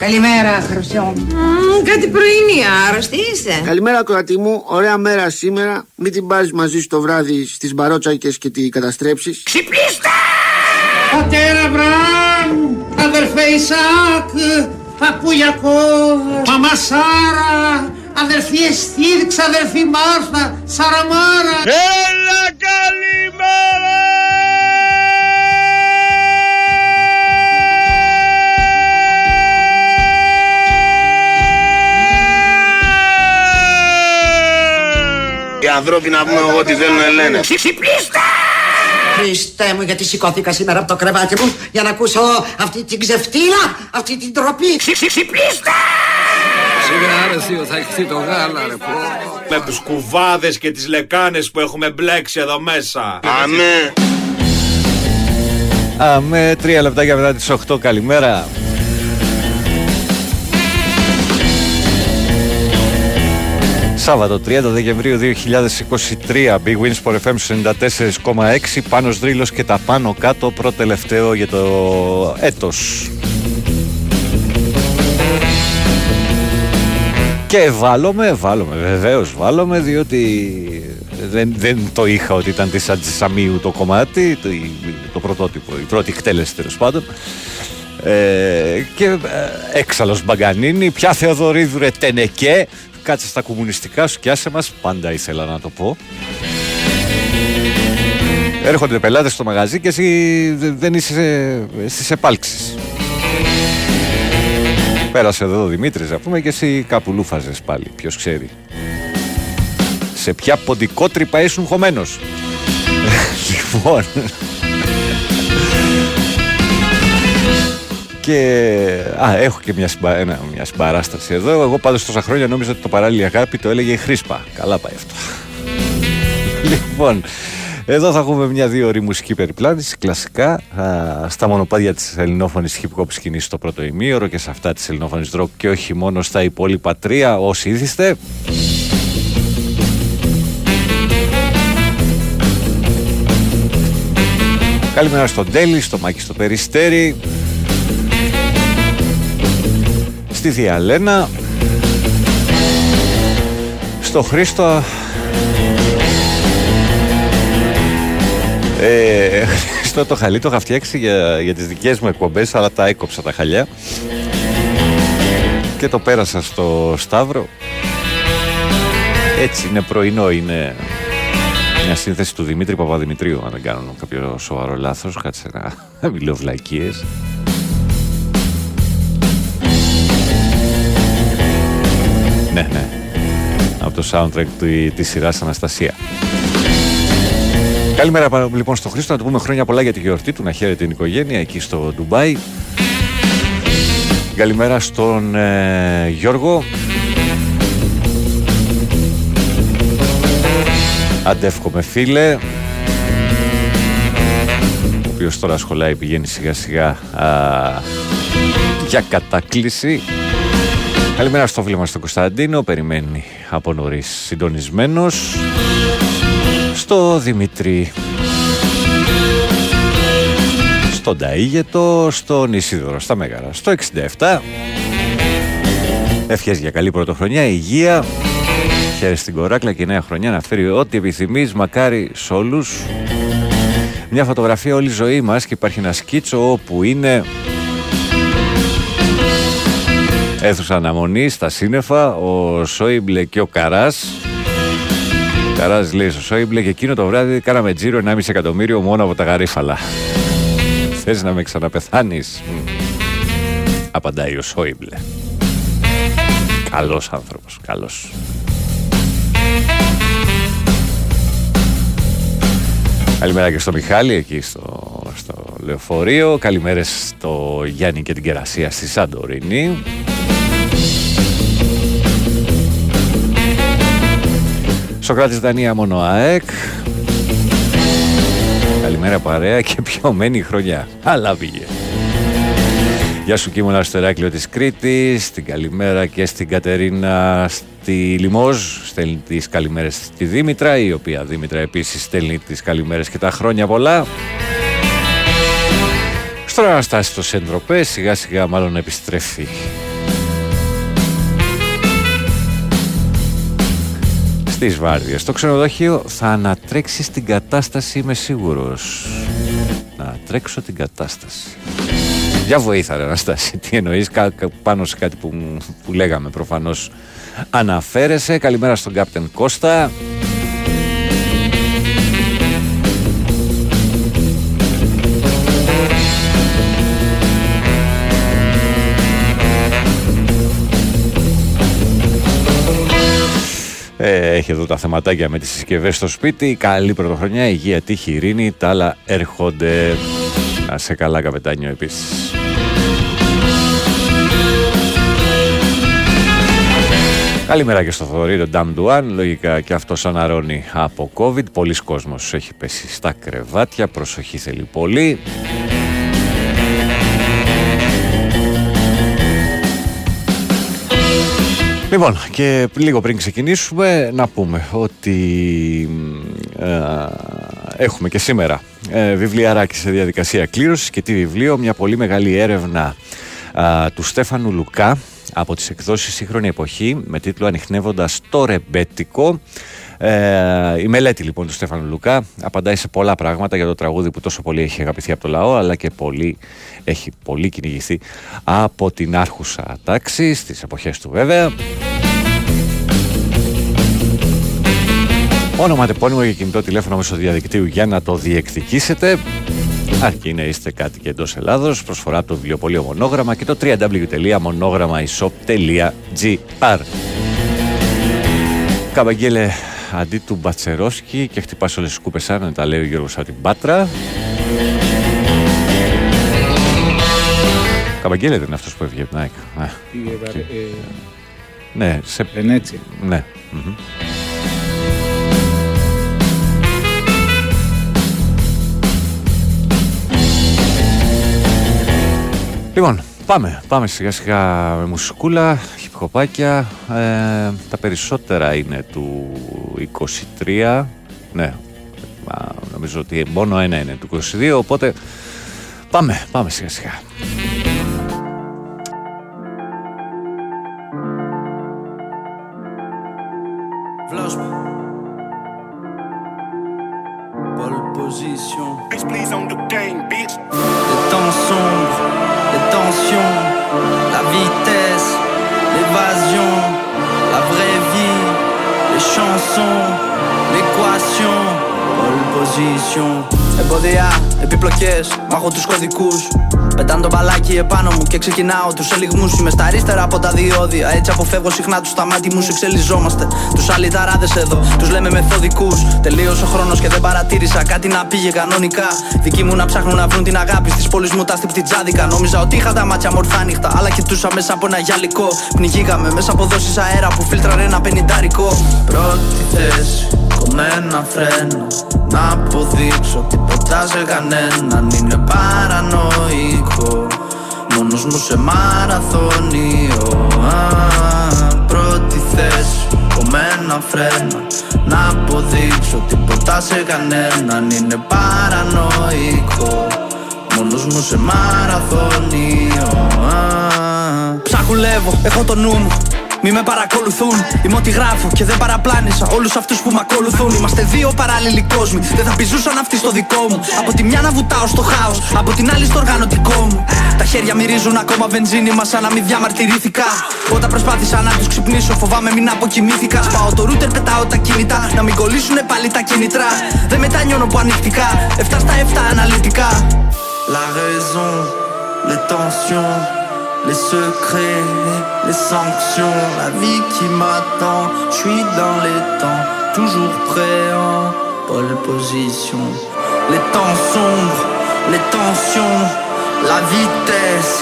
Καλημέρα, Χρυσό. Κάτι πρωινή, άρρωστη είσαι. Καλημέρα, κορατή μου. Ωραία μέρα σήμερα. Μην την πάρεις μαζί στο βράδυ στις μπαρότσακες και την καταστρέψεις. Ξυπνήστε! Πατέρα Βραμ, αδερφέ Ισάκ, παππούλιακό, μαμά Σάρα, αδερφή Εστίρξ, αδερφή Μάρθα, Σαραμάρα. Έλα, καλημέρα! Οι ανθρώποι να πούμε ό,τι θέλουνε λένε. Ξυπνήστε! Χριστέ μου, γιατί σηκώθηκα σήμερα από το κρεβάτι μου για να ακούσω αυτή την ξεφτύλα, αυτή την τροπή. Ξυπνήστε! Σήμερα αρεσίο θα χυθεί το γάλα, ρε πω. Με τους κουβάδες και τις λεκάνες που έχουμε μπλέξει εδώ μέσα. Αμέ. Αμέ, 3 λεπτάκια μετά τις 8, καλημέρα. Σάββατο 30 Δεκεμβρίου 2023, Big Wins for FM 94,6, Πάνος Δρύλος και τα πάνω κάτω, προτελευταίο για το έτος. Και βάλομαι, βεβαίως βάλομαι, διότι δεν το είχα ότι ήταν της Αντισαμίου το κομμάτι, το πρωτότυπο, η πρώτη εκτέλεση τέλος πάντων. Και έξαλλος Μπαγκανίνη, πια Θεοδωρίδου ρε τενεκέ, κάτσε στα κομμουνιστικά σου και άσε μας, πάντα ήθελα να το πω. Έρχονται πελάτες στο μαγαζί και εσύ δεν είσαι στις επάλξεις. Πέρασε εδώ ο Δημήτρης να πούμε και εσύ κάπου λούφαζες πάλι, ποιος ξέρει. Σε ποια ποντικότρυπα ήσουν χωμένος. Λοιπόν... Και... έχω και μια συμπαράσταση εδώ. Εγώ πάντως τόσα χρόνια νόμιζα ότι το παράλληλη αγάπη το έλεγε η Χρίσπα. Καλά πάει αυτό. Λοιπόν, εδώ θα έχουμε μια 2 ώρη μουσική περιπλάνηση, κλασικά, στα μονοπάτια της ελληνόφωνης hip hop σκηνής στο πρώτο ημίωρο και σε αυτά της ελληνόφωνης rock και όχι μόνο στα υπόλοιπα 3, όσοι ήθιστε. Καλημέρα στον Τέλη, στο Μάκη στο Περιστέρι, στη Διαλένα, στο Χρήστο, Χρήστο το χαλί το είχα φτιάξει για τις δικές μου εκπομπές, αλλά τα έκοψα τα χαλιά και το πέρασα στο Σταύρο. Έτσι είναι, πρωινό είναι, μια σύνθεση του Δημήτρη Παπαδημητρίου, αν δεν κάνω κάποιο σοβαρό λάθος, κάτσε να μιλώ βλακίες. Ναι, από το soundtrack της σειράς Αναστασία. Καλημέρα λοιπόν στον Χρήστο, να του πούμε χρόνια πολλά για τη γιορτή του, να χαίρεται την οικογένεια εκεί στο Ντουμπάι. Καλημέρα στον Γιώργο. Αντεύχομαι φίλε, ο οποίος τώρα σχολάει, πηγαίνει σιγά σιγά για κατάκληση. Καλημέρα στο φίλο μας τον Κωνσταντίνο, περιμένει από νωρίς συντονισμένος. Στο Δημήτρη, στον Ταΐγετο, στον Ισίδωρο, στα Μέγαρα, στο 67. Ευχές για καλή πρωτοχρονιά, υγεία, χαίρες στην κοράκλα και η νέα χρονιά να φέρει ό,τι επιθυμείς, μακάρι σ' όλους. Μια φωτογραφία όλη η ζωή μας και υπάρχει ένα σκίτσο όπου είναι... Αίθουσα αναμονή στα σύννεφα, ο Σόιμπλε και ο Καράς. Ο Καράς λέει στο Σόιμπλε και εκείνο το βράδυ κάναμε τζίρο 1,5 εκατομμύριο μόνο από τα γαρίφαλα. Θες να με ξαναπεθάνεις, απαντάει ο Σόιμπλε. Καλός άνθρωπος, καλός. Καλημέρα και στο Μιχάλη εκεί στο λεωφορείο. Καλημέρες στο Γιάννη και την Κερασία στη Σαντορίνη. Σοκράτης Δανία μόνο ΑΕΚ. Καλημέρα παρέα και πιωμένη χρονιά. Αλλά πήγε. Γεια σου Κίμωνα στο Εράκλειο της Κρήτης. Την καλημέρα και στην Κατερίνα στη Λιμόζ. Στέλνει τις καλημέρες στη Δήμητρα, η οποία Δήμητρα επίσης στέλνει τις καλημέρες και τα χρόνια πολλά. τώρα να στάσει το σέντροπέ, σιγά σιγά μάλλον να επιστρέφει στις βάρδιες. Το ξενοδοχείο θα ανατρέξει στην κατάσταση, είμαι σίγουρος. Να τρέξω την κατάσταση. Για βοήθα ρε Αναστάση, τι εννοείς, πάνω σε κάτι που λέγαμε προφανώς αναφέρεσαι. Καλημέρα στον Κάπτεν Κώστα. Έχει εδώ τα θεματάκια με τις συσκευές στο σπίτι. Καλή πρωτοχρονιά, υγεία, τύχη, ειρήνη. Τα άλλα έρχονται. Να σε καλά καπετάνιο επίσης. Καλημέρα και στο Θοδωρή, τον Νταμ Ντουάν. Λογικά και αυτός αναρώνει από COVID. Πολλοί κόσμος έχει πέσει στα κρεβάτια. Προσοχή θέλει πολύ. Λοιπόν, και λίγο πριν ξεκινήσουμε να πούμε ότι έχουμε και σήμερα βιβλιαράκι σε διαδικασία κλήρωσης. Και τι βιβλίο, μια πολύ μεγάλη έρευνα του Στέφανου Λουκά από τις εκδόσεις Σύγχρονη εποχή με τίτλο «Ανοιχνεύοντας το ρεμπέτικο». Η μελέτη λοιπόν του Στέφανου Λουκά απαντάει σε πολλά πράγματα για το τραγούδι που τόσο πολύ έχει αγαπηθεί από το λαό, αλλά και έχει πολύ κυνηγηθεί από την άρχουσα τάξη στις εποχές του βέβαια. Όνομα, τεπώνυμο και κινητό τηλέφωνο μέσω διαδικτύου για να το διεκδικήσετε, αρκεί να είστε κάτι και εντός Ελλάδος. Προσφορά από το βιβλιοπωλείο Μονόγραμμα και το www.monogram.isop.gr. Καμπαγγέλε αντί του Μπατσερόσκι και χτυπάς όλες τις κούπες άνω, τα λέει ο Γιώργος από την Πάτρα. Καμπαγγέλε δεν είναι αυτός που έφυγε από την ΑΕΚ. Ναι, σε... Δεν έτσι. Ναι. Mm-hmm. Λοιπόν, πάμε σιγά σιγά με μουσικούλα, χιπ-χοπάκια, τα περισσότερα είναι του 23, ναι, νομίζω ότι μόνο ένα είναι του 22, οπότε πάμε σιγά σιγά. Βλόσπα. Poll Position. Beats Please on the game, bitch. Le temps sombre, les tensions, la vitesse, l'évasion, la vraie vie, les chansons, l'équation, Poll Position. Εμπόδια, επιπλοκές, μάχω τους κωδικούς. Πετάνε το μπαλάκι επάνω μου και ξεκινάω τους ελιγμούς. Είμαι στα αριστερά από τα διόδια, έτσι αποφεύγω συχνά τους σταμάτη μου. Εξελιζόμαστε, τους άλλοι ταράδες εδώ, τους λέμε μεθοδικούς. Τελείωσε ο χρόνος και δεν παρατήρησα κάτι να πήγε κανονικά. Δικοί μου να ψάχνουν να βρουν την αγάπη στις πόλεις μου τα στυπτιτζάδικα. Νόμιζα ότι είχα τα μάτια μορφά νύχτα, αλλά κοιτούσα μέσα από ένα γυαλικό. Πνιγήκαμε μέσα από δόσεις αέρα που φίλτραρε ένα πενιντάρικο. Πρώτη θέση, κομμένα φρένο. Να αποδείξω τίποτα σε κανέναν είναι παρανοϊκό. Μόνος μου σε μαραθώνιο. Πρώτη θέση, κομμένα φρένα. Να αποδείξω τίποτα σε κανέναν είναι παρανοϊκό. Μόνος μου σε μαραθώνιο. Ψαχουλεύω, έχω το νου μου. Μη με παρακολουθούν, είμαι ό,τι γράφω και δεν παραπλάνησα όλους αυτούς που μ' ακολουθούν. Είμαστε δύο παράλληλοι κόσμοι, δεν θα πιζούσαν αυτοί στο δικό μου. Από τη μια να βουτάω στο χάος, από την άλλη στο οργανωτικό μου. Τα χέρια μυρίζουν ακόμα βενζίνη μα σαν να μην διαμαρτυρήθηκα. Όταν προσπάθησα να τους ξυπνήσω, φοβάμαι μην αποκοιμήθηκα. Σπάω το ρούτερ, πετάω τα κινητά, να μην κολλήσουνε πάλι τα κινητρά. Δεν μετανιώνω που ανοιχτικά, 7 στα 7 αναλυτικά. La raison, les tensions. Les secrets, les sanctions, la vie qui m'attend. Je suis dans les temps, toujours prêt en pole position. Les temps sombres, les tensions, la vitesse,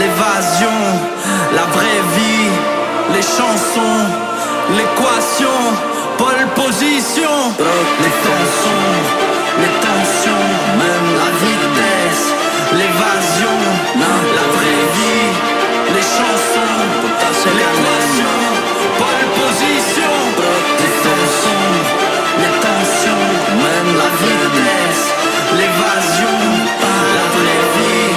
l'évasion, la vraie vie, les chansons, l'équation, pole position. Les temps sombres, les tensions, même la vitesse, l'évasion, la vraie vie. Les chansons, les équations, pole position. Les tensions, les tensions, même la vitesse, l'évasion, la vraie vie.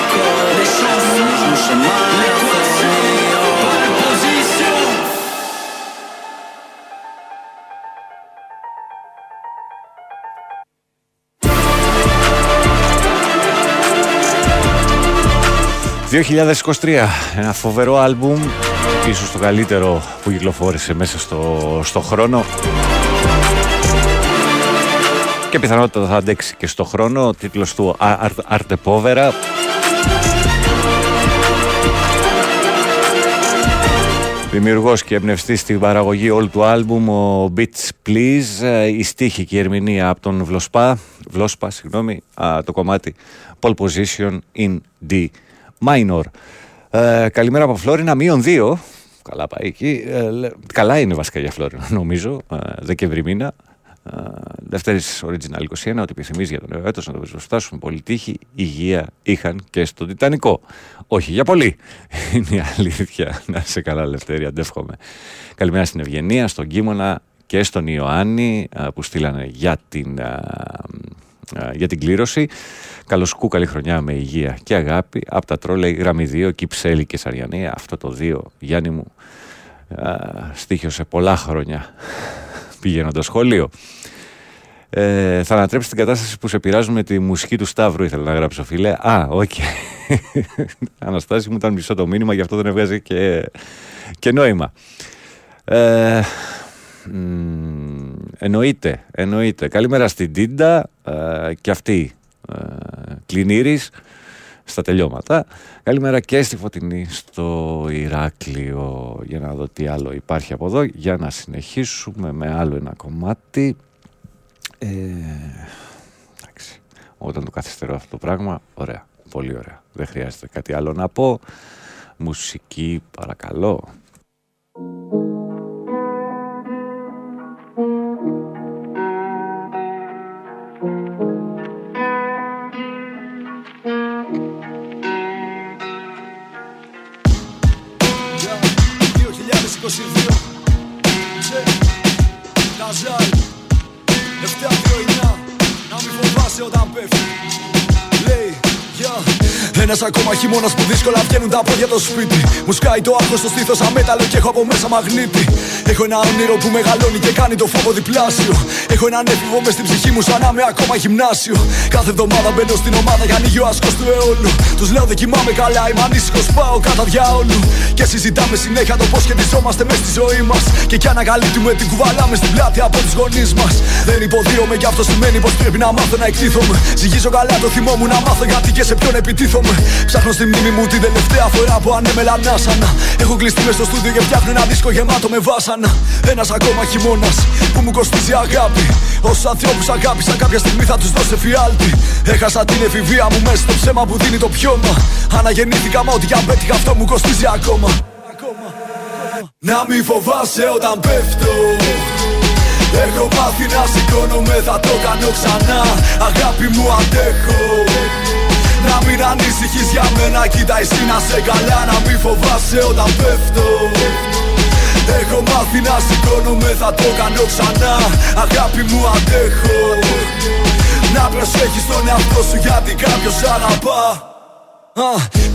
2023, ένα φοβερό άλμπουμ, ίσως το καλύτερο που κυκλοφόρησε μέσα στο χρόνο. Και πιθανότητα θα αντέξει και στο χρόνο. Ο τίτλος του Artepovera. Δημιουργός και εμπνευστής στην παραγωγή όλου του άλμπουμ, ο Beats Please. Η στίχη και η ερμηνεία από τον Βλόσπα, το κομμάτι Poll Position in D minor. Καλημέρα από Φλόρινα, -2. Καλά πάει εκεί. Καλά είναι βασικά για Φλόρινα, νομίζω. Δεκέμβρη μήνα. Δεύτερης Original 21, ό,τι επιθυμείς για το νέο έτος, να το προσπαθήσουμε. Πολύ τύχη, υγεία είχαν και στο Τιτανικό. Όχι για πολύ. Είναι η αλήθεια. Να είσαι καλά, Λευτέρη, αντεύχομαι. Καλημέρα στην Ευγενία, στον Κίμωνα και στον Ιωάννη που στείλανε για την κλήρωση. Καλώς κου, καλή χρονιά με υγεία και αγάπη. Απ' τα τρόλεϊ, γραμμή 2, Κυψέλη και Σαριανία. Αυτό το 2, Γιάννη μου, στήχιωσε πολλά χρόνια πηγαίνοντας σχολείο. Θα ανατρέψει την κατάσταση που σε πειράζουν με τη μουσική του Σταύρου, ήθελα να γράψω, φίλε. Οκ. Αναστάση μου, ήταν μισό το μήνυμα, γι' αυτό δεν έβγαζε και νόημα. Εννοείται. Καλημέρα στην Τίντα, και αυτή κλινήρης στα τελειώματα. Καλημέρα και στη Φωτεινή στο Ηράκλειο. Για να δω τι άλλο υπάρχει από εδώ, για να συνεχίσουμε με άλλο ένα κομμάτι. Εντάξει, όταν το καθυστερώ αυτό το πράγμα, ωραία, πολύ ωραία, δεν χρειάζεται κάτι άλλο να πω. Μουσική παρακαλώ. Καζάλ 729. Να μην φοβάσαι όταν πέφτει. Λέει, yeah. Ένας ακόμα χειμώνας που δύσκολα βγαίνουν τα πόδια το σπίτι. Μου σκάει το άγχος στο στήθος αμέταλλο και έχω από μέσα μαγνήτη. Έχω ένα όνειρο που μεγαλώνει και κάνει το φόβο διπλάσιο. Έχω έναν έφηβο μες στην ψυχή μου σαν να είμαι ακόμα γυμνάσιο. Κάθε εβδομάδα μπαίνω στην ομάδα για ανοίγει ο άσκος του αιώλου. Τους λέω δεν κοιμάμαι καλά, είμαι ανήσυχος, πάω κατά διάολου. Και συζητάμε συνέχεια το πώς σχετιζόμαστε μες στη ζωή μας. Και κι ανακαλύπτουμε την κουβαλάμε στην πλάτη από τους γονείς μας. Δεν υποδίωμαι κι αυτό σημαίνει πως πρέπει να μάθω να εκτίθομαι. Ζυγίζω καλά το θυμό μου να μάθω γιατί και σε ποιον επιτίθομαι. Ψάχνω στη μνήμη μου την τελευταία φορά που ανέμελα νάσανα. Έχω κλειστεί μες στο στούντιο και φτιάχνω ένα δίσκο γεμάτο με βάσανα. Ένας ακόμα χειμώνας που μου κοστίζει αγάπη. Όσους ανθρώπους αγάπησα κάποια στιγμή θα τους δώσω εφιάλτη. Έχασα την εφηβεία μου μέσα στο ψέμα που δίνει το πιώμα. Αναγεννήθηκα μα ό,τι κι αν πέτυχα αυτό μου κοστίζει ακόμα. Να μην φοβάσαι όταν πέφτω. Έχω πάθει να σηκώνομαι, θα το κάνω ξανά. Αγάπη μου αντέχω. Να μην ανησυχείς για μένα, κοίτα εσύ να σε καλά. Να μην φοβάσαι όταν πέφτω. Έχω μάθει να σηκώνομαι, θα το κάνω ξανά. Αγάπη μου αντέχω. Να προσέχεις τον εαυτό σου γιατί κάποιος αγαπά.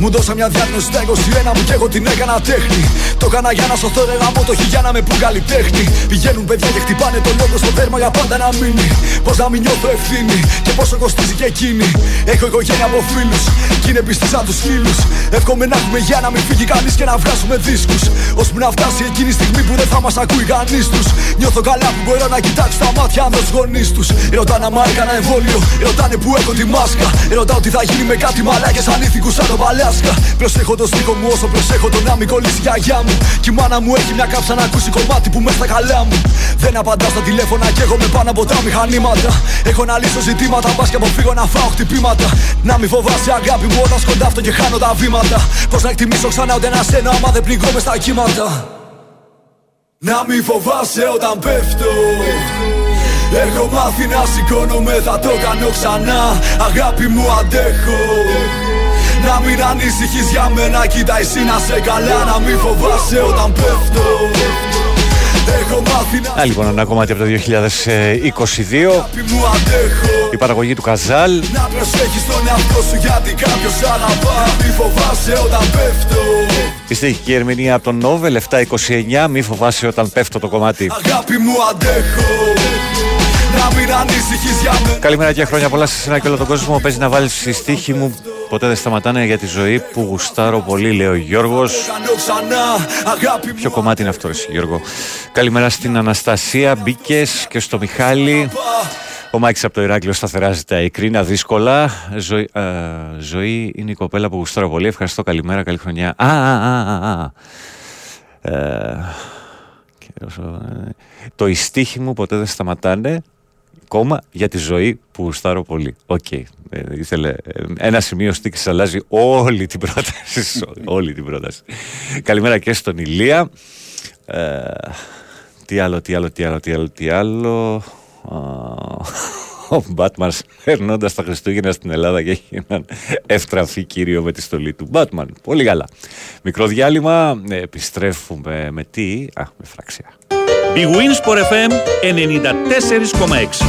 Μου δώσα μια διάγνωση στα 21 μου και εγώ την έκανα τέχνη. Το έκανα για να σωθώ ρε γαμώ, το χιγιάνα με που καλλιτέχνη. Πηγαίνουν παιδιά και χτυπάνε το λόγο στο δέρμα για πάντα να μείνει. Πώς να μην νιώθω ευθύνη και πόσο κοστίζει και εκείνη. Έχω οικογένεια από φίλους κι είναι πιστή σαν τους φίλους. Εύχομαι να έχουμε για να μην φύγει κανείς και να βγάζουμε δίσκους. Ώσπου να φτάσει εκείνη η στιγμή που δεν θα μας ακούει κανείς τους. Νιώθω καλά που μπορώ να κοιτάξω τα μάτια αν τους γονείς τους. Ρωτάνε άμα έκανα εμβόλιο, ρωτάνε που έχω τη μάσκα. Ρωτάω τι θα γίνει με κάτι μαλάκες ανήθικους. Σαν το Παλάσκα. Προσέχω το στίχο μου όσο προσέχω το να μην κολλήσει η γιαγιά μου. Κι η μάνα μου έχει μια κάψα να ακούσει κομμάτι που μέσα στα καλά μου. Δεν απαντά στα τηλέφωνα και εγώ με πάνω από τα μηχανήματα. Έχω να λύσω ζητήματα, μπας και αποφύγω να φάω χτυπήματα. Να μην φοβάσαι αγάπη μου όταν σκοντάφτω και χάνω τα βήματα. Πώς να εκτιμήσω ξανά ούτε ένα σένα άμα δεν πνιγώ στα κύματα. Να μην φοβάσαι όταν πέφτω. Έχω μάθει να σηκώνομαι, θα το κάνω ξανά. Αγάπη μου αντέχω. Να μην ανησυχείς για μένα, κοίτα εσύ να σε καλά. Να μην φοβάσαι όταν πέφτω. Έχω μάθει να... Λοιπόν, ένα κομμάτι από το 2022. Η παραγωγή του Καζάλ. Να προσέχεις τον εαυτό σου γιατί κάποιος αγαπά. Μη φοβάσαι όταν πέφτω. Η στιχική ερμηνεία από τον Νόβελ 729. Μη φοβάσαι όταν πέφτω το κομμάτι. Αγάπη μου αντέχω. Καλημέρα και χρόνια πολλά σε εσένα και όλο τον κόσμο. Παίζει να βάλεις στη στίχη μου ποτέ δεν σταματάνε για τη ζωή που γουστάρω πολύ, λέει ο Γιώργος. Ποιο κομμάτι είναι αυτό, εσύ, Γιώργο? Καλημέρα στην Αναστασία, μπήκες, και στο Μιχάλη. Ο Μάκης από το Ηράκλειο σταθερά ζητάει κρίνα δύσκολα. Ζωή είναι η κοπέλα που γουστάρω πολύ. Ευχαριστώ, καλημέρα, καλή χρονιά. Το ιστίχη μου ποτέ δεν σταματάνε, κόμμα, για τη ζωή που γουστάρω πολύ. Οκ. Ήθελε ένα σημείο στίχης, αλλάζει όλη την πρόταση. Όλη την πρόταση. Καλημέρα και στον Ηλία. Τι άλλο. Ο Μπάτμαν περνώντας τα Χριστούγεννα στην Ελλάδα και έχει έναν ευτραφή κύριο με τη στολή του Μπάτμαν. Πολύ καλά. Μικρό διάλειμμα, επιστρέφουμε με τι? Με Φράξια. Big Wins FM 94,6.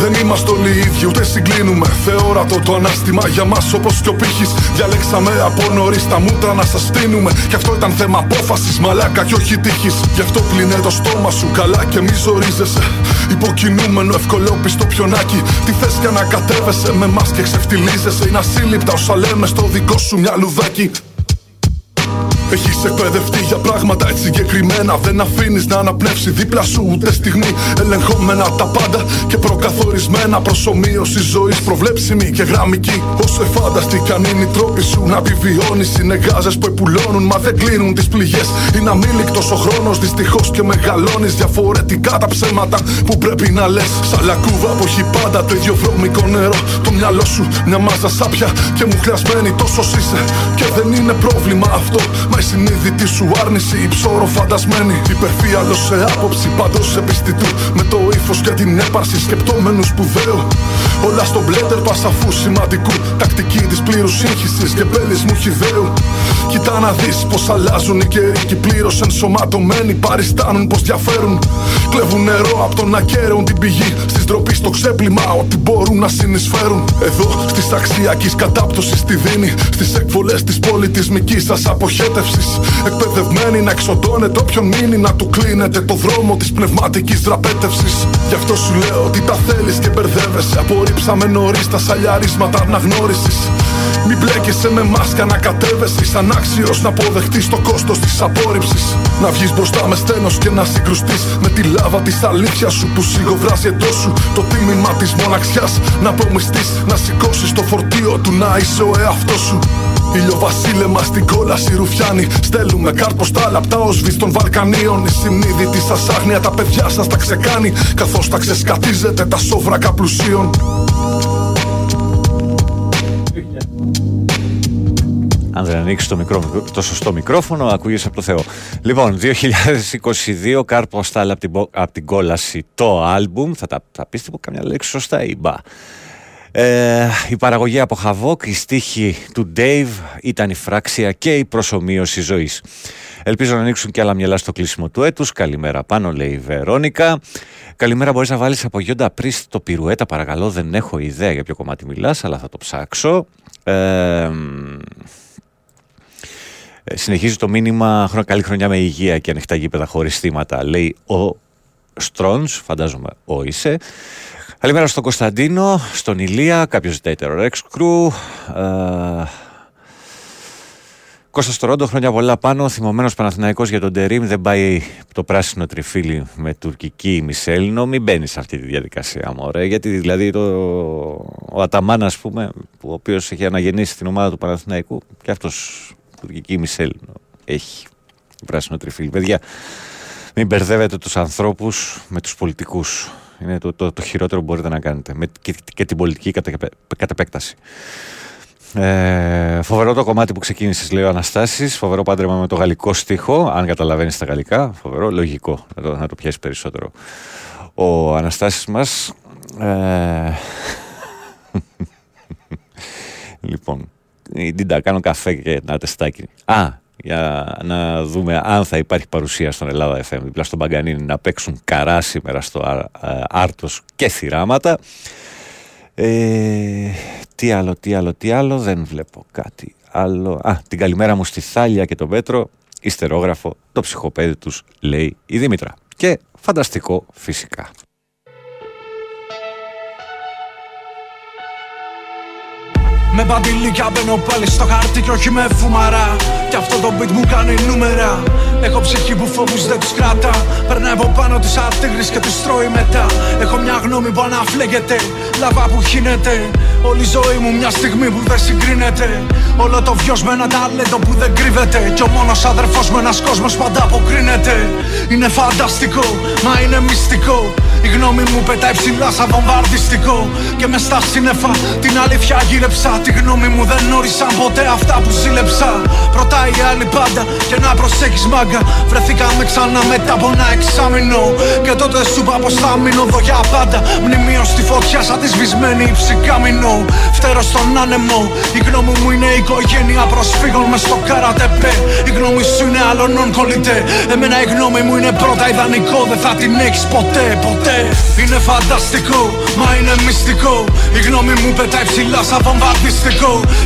Δεν είμαστε όλοι ίδιοι, ούτε συγκλίνουμε. Θεόρατο το ανάστημα για μας, όπως και ο πύχης. Διαλέξαμε από νωρίς τα μούτρα να σας στείνουμε. Κι αυτό ήταν θέμα απόφασης, μαλάκα, κι όχι τύχης. Γι' αυτό πλύνε το στόμα σου καλά και μη ζορίζεσαι. Υποκινούμενο, ευκολόπιστο πιονάκι. Τι θες κι ανακατεύεσαι με μας και ξεφτιλίζεσαι. Είναι ασύλληπτα όσα λέμε στο δικό σου μυαλουδάκι. Έχεις εκπαιδευτεί για πράγματα έτσι συγκεκριμένα. Δεν αφήνεις να αναπνεύσει δίπλα σου ούτε στιγμή. Ελεγχόμενα τα πάντα και προκαθορισμένα. Προσομοίωση ζωής προβλέψιμη και γραμμική. Όσο εφάνταστη κι αν είναι η τρόπη σου να επιβιώνεις. Είναι γάζες που επουλώνουν μα δεν κλείνουν τις πληγές. Είναι αμήλικτος ο χρόνος, δυστυχώς, και μεγαλώνεις. Διαφορετικά τα ψέματα που πρέπει να λες. Σαν λακκούβα που έχει πάντα το ίδιο βρώμικο νερό. Το μυαλό σου μια μάζα σάπια και μου χρειασμένη, τόσο είσαι. Και δεν είναι πρόβλημα αυτό. Μα η συνείδητη σου άρνηση υψώρο φαντασμένη. Υπερφύαλο σε άποψη, παντός επιστητού. Με το ύφος και την έπαρση σκεπτόμενου σπουδαίο. Όλα στον μπλέντερ πασαφού σημαντικού. Τακτική της πλήρους σύγχυσης και μπέλισμου χυδαίου. Κοίτα να δεις πως αλλάζουν οι καιροί και πλήρως ενσωματωμένοι παριστάνουν πως διαφέρουν. Κλέβουν νερό από τον ακέραιο την πηγή. Στις ντροπή στο ξέπλυμα ό,τι μπορούν να συνεισφέρουν. Εδώ στις αξιακής κατάπτωσης τη δίνει. Στις εκβολές της πολιτισμικής σας αποχέτευσης. Εκπαιδευμένοι να εξοντώνετε όποιον μείνει. Να του κλείνετε το δρόμο της πνευματικής δραπέτευσης. Γι' αυτό σου λέω ότι τα θέλεις και μπερδεύεσαι. Απορρίψαμε νωρίς τα σαλιαρίσματα αναγνώρισης. Μην μπλέκεσαι με μάσκα να κατέβεσαι. Σαν άξιος να αποδεχτείς το κόστος της απόρριψης. Να βγεις μπροστά με στένος και να συγκρουστείς με τη λάβα της αλήθειας σου που σιγοβράζει εντός σου. Το τίμημα της μοναξιάς να απομυστείς. Να σηκώσεις το φορτίο του να είσαι ο εαυτός σου. Ηλιοβασίλεμα στην κόλαση ρουφιάνη. Στέλνουμε καρποστάλ απ' τα όσβης των Βαλκανίων. Η συνείδητη σας άγνοια τα παιδιά σας τα ξεκάνει. Καθώς τα ξεσκατίζετε τα σόβρακα πλουσίων. Αν δεν ανοίξει το σωστό μικρόφωνο, ακούγεσαι από το Θεό. Λοιπόν, 2022, κάρπο στάλα από την κόλαση το άλμπουμ. Θα πείστε από καμιά λέξη σωστά ή μπα. Η παραγωγή από Χαβόκ, η στίχη του Dave, ήταν η Φράξια και η προσομοίωση ζωής. Ελπίζω να ανοίξουν και άλλα μυαλά στο κλείσιμο του έτους. Καλημέρα πάνω, λέει η Βερόνικα. Καλημέρα, μπορείς να βάλεις από Γιόντα Πρίστ το Πυρουέτα, παρακαλώ. Δεν έχω ιδέα για ποιο κομμάτι μιλάς, αλλά θα το ψάξω. Συνεχίζει το μήνυμα, καλή χρονιά με υγεία και ανοιχτά γήπεδα χωρίς θύματα, λέει ο Στρόνς, φαντάζομαι ο είσαι. Καλημέρα στον Κωνσταντίνο, στον Ηλία, κάποιος ζητάει τερορέξ κρου. Κώστας Τορόντο, χρόνια πολλά πάνω, θυμωμένος Παναθηναϊκός για τον Τερίμ, δεν πάει το πράσινο τριφύλι με τουρκική μισέλινο, μην μπαίνεις σε αυτή τη διαδικασία, μωρέ, γιατί δηλαδή ο Αταμάν, ας πούμε, ο οποίος έχει αναγεννήσει την ομάδα του Παναθηναϊκού, και αυτός τουρκική μισέλινο έχει το πράσινο τριφύλι. Παιδιά, μην μπερδεύετε τους ανθρώπους με τους πολιτικούς. Είναι το χειρότερο που μπορείτε να κάνετε. Και την πολιτική κατ' επέκταση. Φοβερό το κομμάτι που ξεκίνησες, λέει ο Αναστάσης. Φοβερό πάντρεμα με το γαλλικό στίχο. Αν καταλαβαίνεις τα γαλλικά, φοβερό, λογικό να το πιάσεις περισσότερο. Ο Αναστάσης μας. Λοιπόν, Ντίντα, κάνω καφέ και ένα τεστάκι. Α, για να δούμε αν θα υπάρχει παρουσία στον Ελλάδα FM δίπλα στον Παγκανίνη να παίξουν καρά σήμερα στο Άρτος και θυράματα. Τι άλλο, δεν βλέπω κάτι άλλο. Α, την καλημέρα μου στη Θάλια και τον Πέτρο, ιστερόγραφο, το ψυχοπαίδι τους, λέει η Δήμητρα. Και φανταστικό φυσικά. Με μπαντιλίκια μπαίνω πάλι στο χαρτί κι όχι με φουμαρά. Κι αυτό το beat μου κάνει νούμερα. Έχω ψυχή που φόβους δεν τους κράτα. Περνάει από πάνω τις αρτίγρες και τους τρώει μετά. Έχω μια γνώμη που αναφλέγεται, λαβά που χύνεται. Όλη η ζωή μου μια στιγμή που δεν συγκρίνεται. Όλο το βιός με ένα ταλέντο που δεν κρύβεται. Κι ο μόνος αδερφός μου ένας κόσμος πάντα αποκρίνεται. Είναι φανταστικό, μα είναι μυστικό. Η γνώμη μου πετάει ψηλά σαν βομβαρδιστικό. Και μες στα σύννεφα την αλήθεια γύρεψα. Τη γνώμη μου δεν όρισαν ποτέ αυτά που ζήλεψα. Προτάει οι άλλοι πάντα και να προσέχεις μάγκα. Βρεθήκαμε ξανά μετά από ένα εξάμηνο. Και τότε σου είπα πως θα μείνω εδώ για πάντα. Μνημείο στη φωτιά σαν τη σβησμένη ύψη καμινό. Φταίρω στον άνεμο. Η γνώμη μου είναι η οικογένεια προσφύγων μες στο καρατεπέ. Η γνώμη σου είναι άλλων κολλητέ. Εμένα η γνώμη μου είναι πρώτα ιδανικό. Δεν θα την έχεις ποτέ, ποτέ. Είναι φανταστικό, μα είναι μυστικό. Η γνώμη μου πετάει ψηλά σαν βομβαρδιστικό.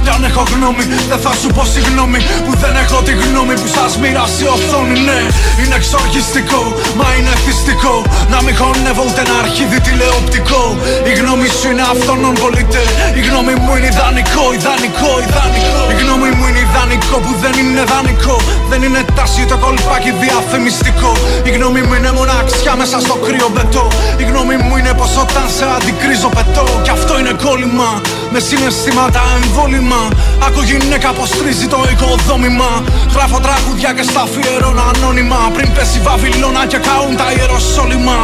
Κι αν έχω γνώμη, δεν θα σου πω συγγνώμη που δεν έχω τη γνώμη που σας μοιράσει η οθόνη. Ναι, είναι εξοργιστικό, μα είναι εθιστικό. Να μην χωνεύω ούτε ένα αρχίδι τηλεοπτικό. Η γνώμη σου είναι αυτόνον πολίτε. Η γνώμη μου είναι ιδανικό, ιδανικό, ιδανικό. Η γνώμη μου είναι ιδανικό που δεν είναι δανεικό. Δεν είναι τάση το κολπάκι διαφημιστικό. Η γνώμη μου είναι μοναξιά μέσα στο κρύο πετό. Η γνώμη μου είναι πως όταν σε αντικρίζω πετώ. Κι αυτό είναι κόλλημα, με συναισθήματα. Τα εμβόλυμα. Άκου γυναίκα πως τρίζει το οικοδόμημα. Γράφω τραγουδιά και στα αφιερώνω ανώνυμα. Πριν πέσει Βαβυλώνα και καούν τα Ιεροσόλυμα.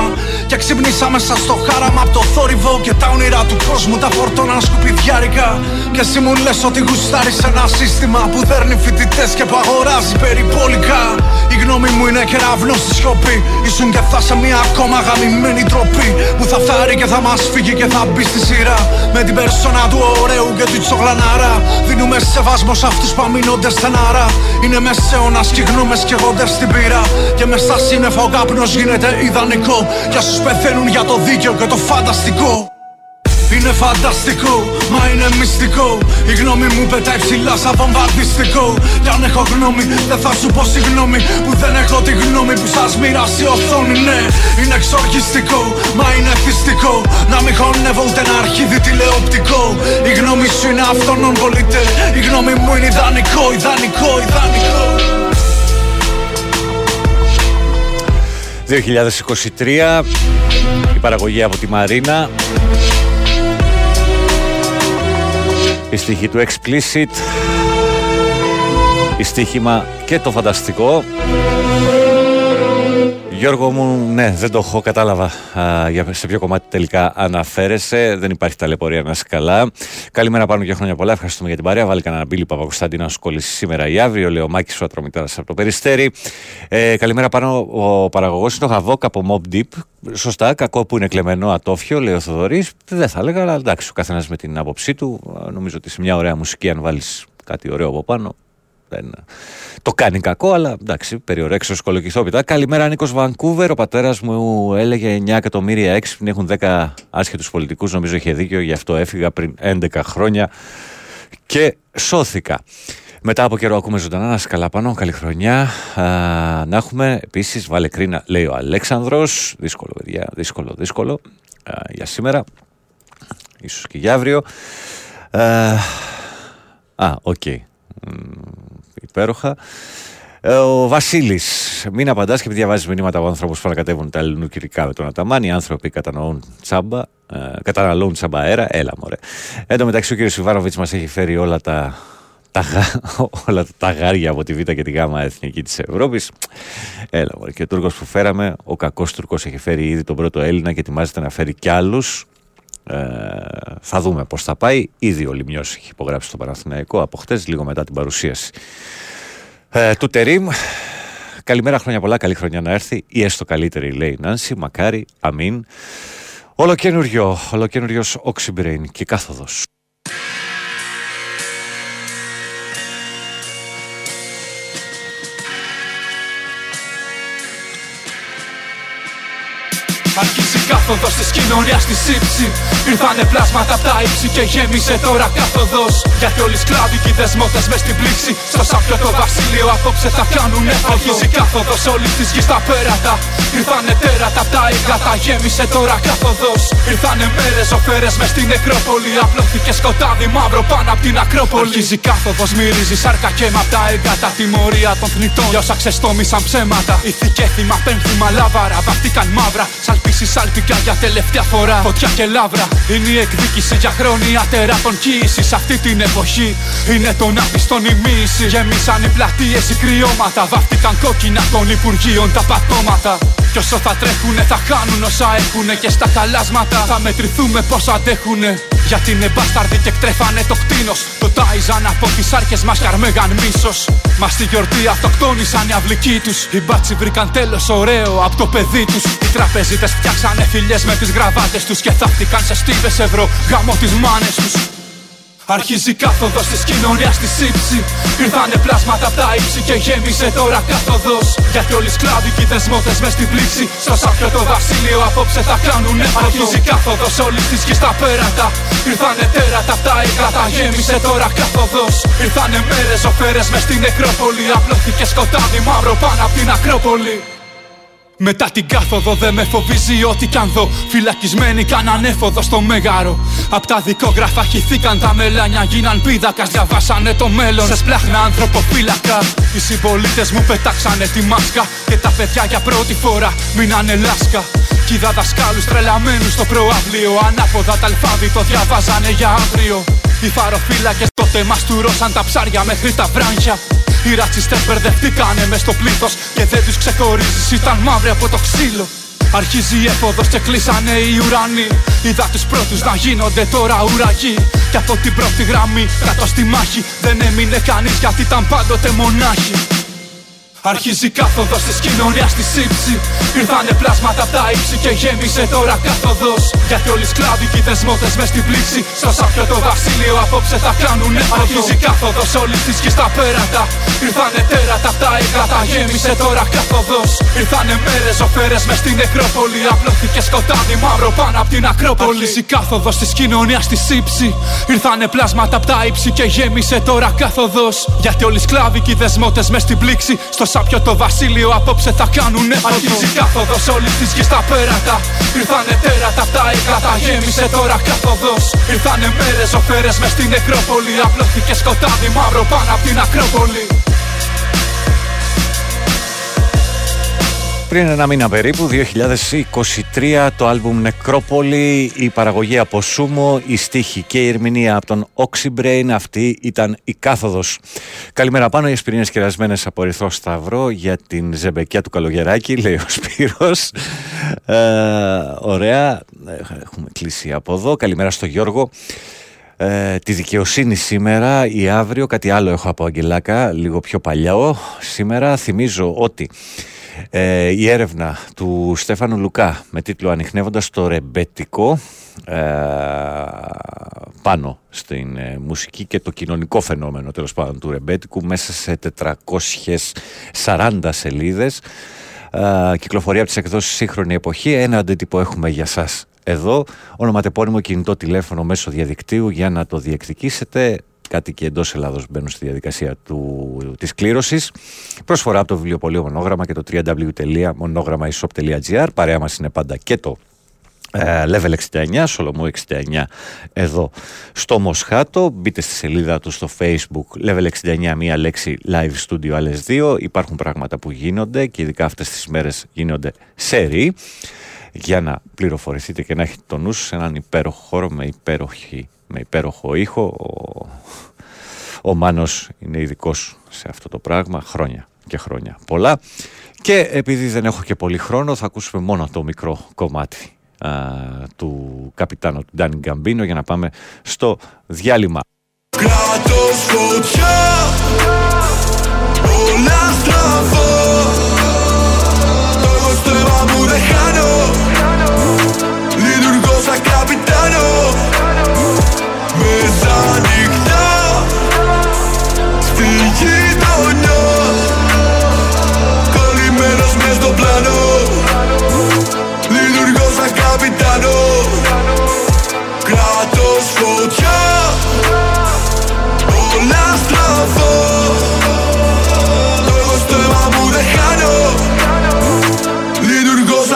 Και ξυπνήσα μέσα στο χάραμα από το θόρυβο. Και τα όνειρα του κόσμου τα φορτώναν σκουπιδιάρικα. Και εσύ μου λες ότι γουστάρεις ένα σύστημα που δέρνει φοιτητές και που αγοράζει περιπόλικα. Η γνώμη μου είναι κεραυνός στη σιωπή. Ήσουν και θα σε μια ακόμα γαμημένη τροπή. Που θα φτάρει και θα μας φύγει και θα μπει στη σειρά. Με την περσόνα του ωραίου και του τσογλαναρά. Δίνουμε σεβασμό σε αυτούς που αμήνονται στεναρά. Είναι μεσαίωνας κι οι γνώμες καίγονται στην πυρά. Και μες στα σύννεφα ο καπνός γίνεται ιδανικό. Κι ας τους πεθαίνουν για το δίκαιο και το φανταστικό. Είναι φανταστικό, μα είναι μυστικό. Η γνώμη μου πετάει ψηλά σαν βομβαρδιστικό. Κι αν έχω γνώμη, δεν θα σου πω συγγνώμη που δεν έχω τη γνώμη που σας μοιράσει η οθόνη. Ναι, είναι εξοργιστικό, μα είναι εθιστικό. Να μην χωνεύω ούτε ένα αρχίδι τηλεοπτικό. Η γνώμη σου είναι αυτόνον πολίτε. Η γνώμη μου είναι ιδανικό, ιδανικό, ιδανικό. 2023, η παραγωγή από τη Μαρίνα. Η στίχη του Explicit, η στίχημα και το φανταστικό. Γιώργο μου, ναι, δεν το έχω, κατάλαβα σε ποιο κομμάτι τελικά αναφέρεσαι. Δεν υπάρχει ταλαιπωρία, να είσαι καλά. Καλημέρα πάνω και χρόνια πολλά. Ευχαριστούμε για την παρέα. Βάλει κανένα μπίλι Παπακοσταντίνα να σου κολλήσει σήμερα ή αύριο. Λέω Μάκης ο Ατρομητάρας από το Περιστέρι. Καλημέρα πάνω, ο παραγωγός είναι ο Χαβόκ από Mob Deep. Σωστά, κακό που είναι κλεμμένο ατόφιο, λέει ο Θοδωρής. Δεν θα έλεγα, αλλά εντάξει, ο καθένας με την άποψή του. Νομίζω ότι σε μια ωραία μουσική, αν βάλεις κάτι ωραίο από πάνω. Το κάνει κακό, αλλά εντάξει, περιορέξω σκολοκυθόπιτα. Καλημέρα, Νίκος Βανκούβερ. Ο πατέρας μου έλεγε 9 εκατομμύρια έξυπνοι έχουν 10 άσχετους πολιτικούς. Νομίζω είχε δίκιο, γι' αυτό έφυγα πριν 11 χρόνια και σώθηκα. Μετά από καιρό ακούμε ζωντανά, να σκαλά πάνω, καλή χρονιά. Να έχουμε επίσης, βάλε κρίνα, λέει ο Αλέξανδρος. Δύσκολο, παιδιά, δύσκολο για σήμερα. Ίσως και για αύριο. Okay. Υπέροχα. Ο Βασίλης, μην απαντάς και επειδή διαβάζεις μηνύματα από άνθρωπους που ανακατεύουν τα ελληνοκυρικά με τον Αταμάν. Οι άνθρωποι καταναλώνουν τσάμπα αέρα. Έλα μωρέ. Εν τω μεταξύ ο κύριος Ιβάροβιτς μας έχει φέρει όλα τα γάρια από τη Β και τη Γάμα Εθνική της Ευρώπης. Έλα μωρέ. Και ο Τούρκος που φέραμε, ο κακός Τούρκος, έχει φέρει ήδη τον πρώτο Έλληνα και ετοιμάζεται να φέρει κι άλλους. Θα δούμε πώς θα πάει. Ήδη ο Λιμιός έχει υπογράψει στο Παναθηναϊκό από χτες, λίγο μετά την παρουσίαση του Τερίμ. Καλημέρα, χρόνια πολλά, καλή χρονιά να έρθει ή έστω καλύτερη, λέει η Νάνση, μακάρι, αμήν. Ολοκαίνούριος Oxibrain και κάθοδος. Αρχίζει κάθοδος της κοινωνίας της ύψη. Ήρθανε πλάσματα απ' τα ύψη και γέμισε τώρα κάθοδος. Γιατί όλοι σκλάβοι και οι δεσμότες μες στην πλήξη. Στο σάπιο το βασίλειο απόψε θα πιάνουν έφοδο. Αρχίζει κάθοδος όλης της γης τα πέρατα. Ήρθανε τέρατα απ' τα ύγκατα, γέμισε τώρα κάθοδος. Ήρθανε μέρες οφέρες μες στην Νεκρόπολη. Απλώθηκε σκοτάδι μαύρο πάνω απ' την Ακρόπολη. Αρχίζει κάθοδος, μυρίζει σάρκα και μα απ' τα ύγκατα. Τιμωρία των θνητών για όσα ξεστόμησαν ψέματα. Ηθή και θύμα, πένθυμα, λάβαρα. Βαφτήκαν μαύρα. Σαλπίσει σάλπικα για τελευταία φορά. Φωτιά και λάβρα. Είναι η εκδίκηση για χρόνια τεράτων κοίηση. Αυτή την εποχή είναι τον άπιστον η μοίηση. Γέμισαν οι πλατείες, οι κρυώματα. Βαφτήκαν κόκκινα των υπουργείων τα πατώματα. Κι όσο θα τρέχουνε θα χάνουν όσα έχουνε. Και στα χαλάσματα θα μετρηθούμε πως αντέχουνε. Γιατί είναι μπάσταρδοι και εκτρέφανε το κτίνος. Το τάιζαν από τις άρκες μας κι αρμέγαν μίσος. Μα στη γιορτή αυτοκτόνησαν οι αυλικοί τους. Οι μπάτσοι βρήκαν τέλος ωραίο απ' το παιδί τους. Οι τραπεζίτες φτιάξανε φιλιές με τις γραβάτες τους. Και θαύτηκαν σε στίβες ευρώ γάμο τις μάνες τους. Αρχίζει κάθοδος της κοινωνίας της ύψη. Ήρθανε πλάσματα απ' τα ύψη και γέμισε τώρα κάθοδος. Γιατί όλοι σκλάβοι και οι δεσμότες μες στην πλήξη. Στο σάπιο το βασίλειο απόψε θα κάνουν έφατο. Αρχίζει κάθοδος όλης της γης τα πέρατα. Ήρθανε τέρατα απ' τα ύγκατα, γέμισε τώρα κάθοδος. Ήρθανε μέρες οφέρες μες στην Νεκρόπολη. Απλώθηκε σκοτάδι μαύρο πάνω απ' την Ακρόπολη. Μετά την κάθοδο δε με φοβίζει ό,τι κι αν δω. Φυλακισμένοι κάναν έφοδο στο Μέγαρο. Απ' τα δικόγραφα χυθήκαν τα μελάνια, γίναν πίδακας, διαβάσανε το μέλλον σε σπλάχνα ανθρωποφύλακα. Οι συμπολίτες μου πετάξανε τη μάσκα. Και τα παιδιά για πρώτη φορά μείνανε λάσκα. Κι είδα δασκάλους τρελαμένους στο προαύλιο. Ανάποδα τα αλφάβητο διαβάζανε για αύριο. Οι φαροφύλακες τότε μας τουρώσαν τα ψάρια μέχρι τα βράνια. Οι ρατσιστές μπερδευτήκανε μες στο πλήθος. Και δεν τους ξεχωρίζεις, ήταν μαύροι από το ξύλο. Αρχίζει η έφοδος και κλείσανε οι ουρανοί. Είδα τους πρώτους να γίνονται τώρα ουραγοί. Και από την πρώτη γραμμή κάτω στη μάχη δεν έμεινε κανείς γιατί ήταν πάντοτε μονάχοι. Αρχίζει κάθοδος της κοινωνίας της ύψη. Ήρθανε πλάσματα απ' τα ύψη και γέμισε τώρα κάθοδος. Γιατί όλοι σκλάβοι και οι δεσμότες μες στην πλήξη. Στο σάπιο το βασίλειο απόψε θα κάνουν έφατο. Αρχίζει κάθοδος όλης της γης τα πέρατα. Ήρθανε τέρατα απ' τα ύγκατα, γέμισε τώρα κάθοδος. Ήρθανε μέρες οφέρες μες στην Νεκρόπολη. Απλώθηκε σκοτάδι μαύρο πάνω απ' την Ακρόπολη. Αρχίζει κάθοδος της κοινωνίας της ύψη. Ήρθανε πλάσματα απ' τα ύψη και γέμισε τώρα κάθοδος. Γιατί όλοι σκλάβοι και οι δεσμότες μες στην πλήξη. Σάπιο το βασίλειο απόψε θα κάνουνε φωτό. Αρχίζει κάθοδος όλης της γης τα πέρατα. Ήρθανε τέρατα απ' τα ύγκατα, γέμισε τώρα κάθοδος. Ήρθανε μέρες οφέρες μες στην Νεκρόπολη. Απλώθηκε σκοτάδι μαύρο πάνω απ' την Ακρόπολη. Πριν ένα μήνα περίπου, 2023, το άλμπουμ Νεκρόπολη, η παραγωγή από Σούμο, η στίχη και η ερμηνεία από τον Oxibrain, αυτή ήταν η κάθοδος. Καλημέρα πάνω, οι εσπειρίνες κερασμένες από ρυθό σταυρό για την ζεμπεκιά του Καλογεράκη, λέει ο Σπύρος. Ωραία, έχουμε κλείσει από εδώ. Καλημέρα στο Γιώργο. Τη δικαιοσύνη σήμερα ή αύριο, κάτι άλλο έχω από Αγγελάκα, λίγο πιο παλιό. Σήμερα θυμίζω ότι η έρευνα του Στέφανου Λουκά με τίτλο «Ανοιχνεύοντας το ρεμπέτικο» πάνω στην μουσική και το κοινωνικό φαινόμενο τέλος πάντων του ρεμπέτικου μέσα σε 440 σελίδες κυκλοφορεί από τις εκδόσεις Σύγχρονη Εποχή. Ένα αντίτυπο έχουμε για σας εδώ, ονοματεπώνυμο, κινητό τηλέφωνο μέσω διαδικτύου για να το διεκδικήσετε. Κάτοικοι εντός Ελλάδος μπαίνουν στη διαδικασία της κλήρωσης. Προσφορά από το βιβλιοπωλείο Μονόγραμμα και το www.monogram.isop.gr. Παρέα μας είναι πάντα και το Level 69, Σολομού 69, εδώ στο Μοσχάτο. Μπείτε στη σελίδα του στο Facebook, Level 69, μία λέξη, live studio, άλλες δύο. Υπάρχουν πράγματα που γίνονται και ειδικά αυτές τις μέρες γίνονται σερί, για να πληροφορηθείτε και να έχετε το νου σε έναν υπέροχο χώρο με υπέροχο ήχο. Ο Μάνος είναι ειδικός σε αυτό το πράγμα χρόνια και χρόνια πολλά. Και επειδή δεν έχω και πολύ χρόνο, θα ακούσουμε μόνο το μικρό κομμάτι του καπιτάνου του Ντάνι Γκαμπίνο για να πάμε στο διάλειμμα. Κράτος φωτιά, όλα στραβά. Το στρέμμα μου δεν χάνω. Λειτουργώ σαν καπιτάνο. Μεζανιχτά στη γειτονιά, κολλημένος μες στο πλάνο. Λειτουργώ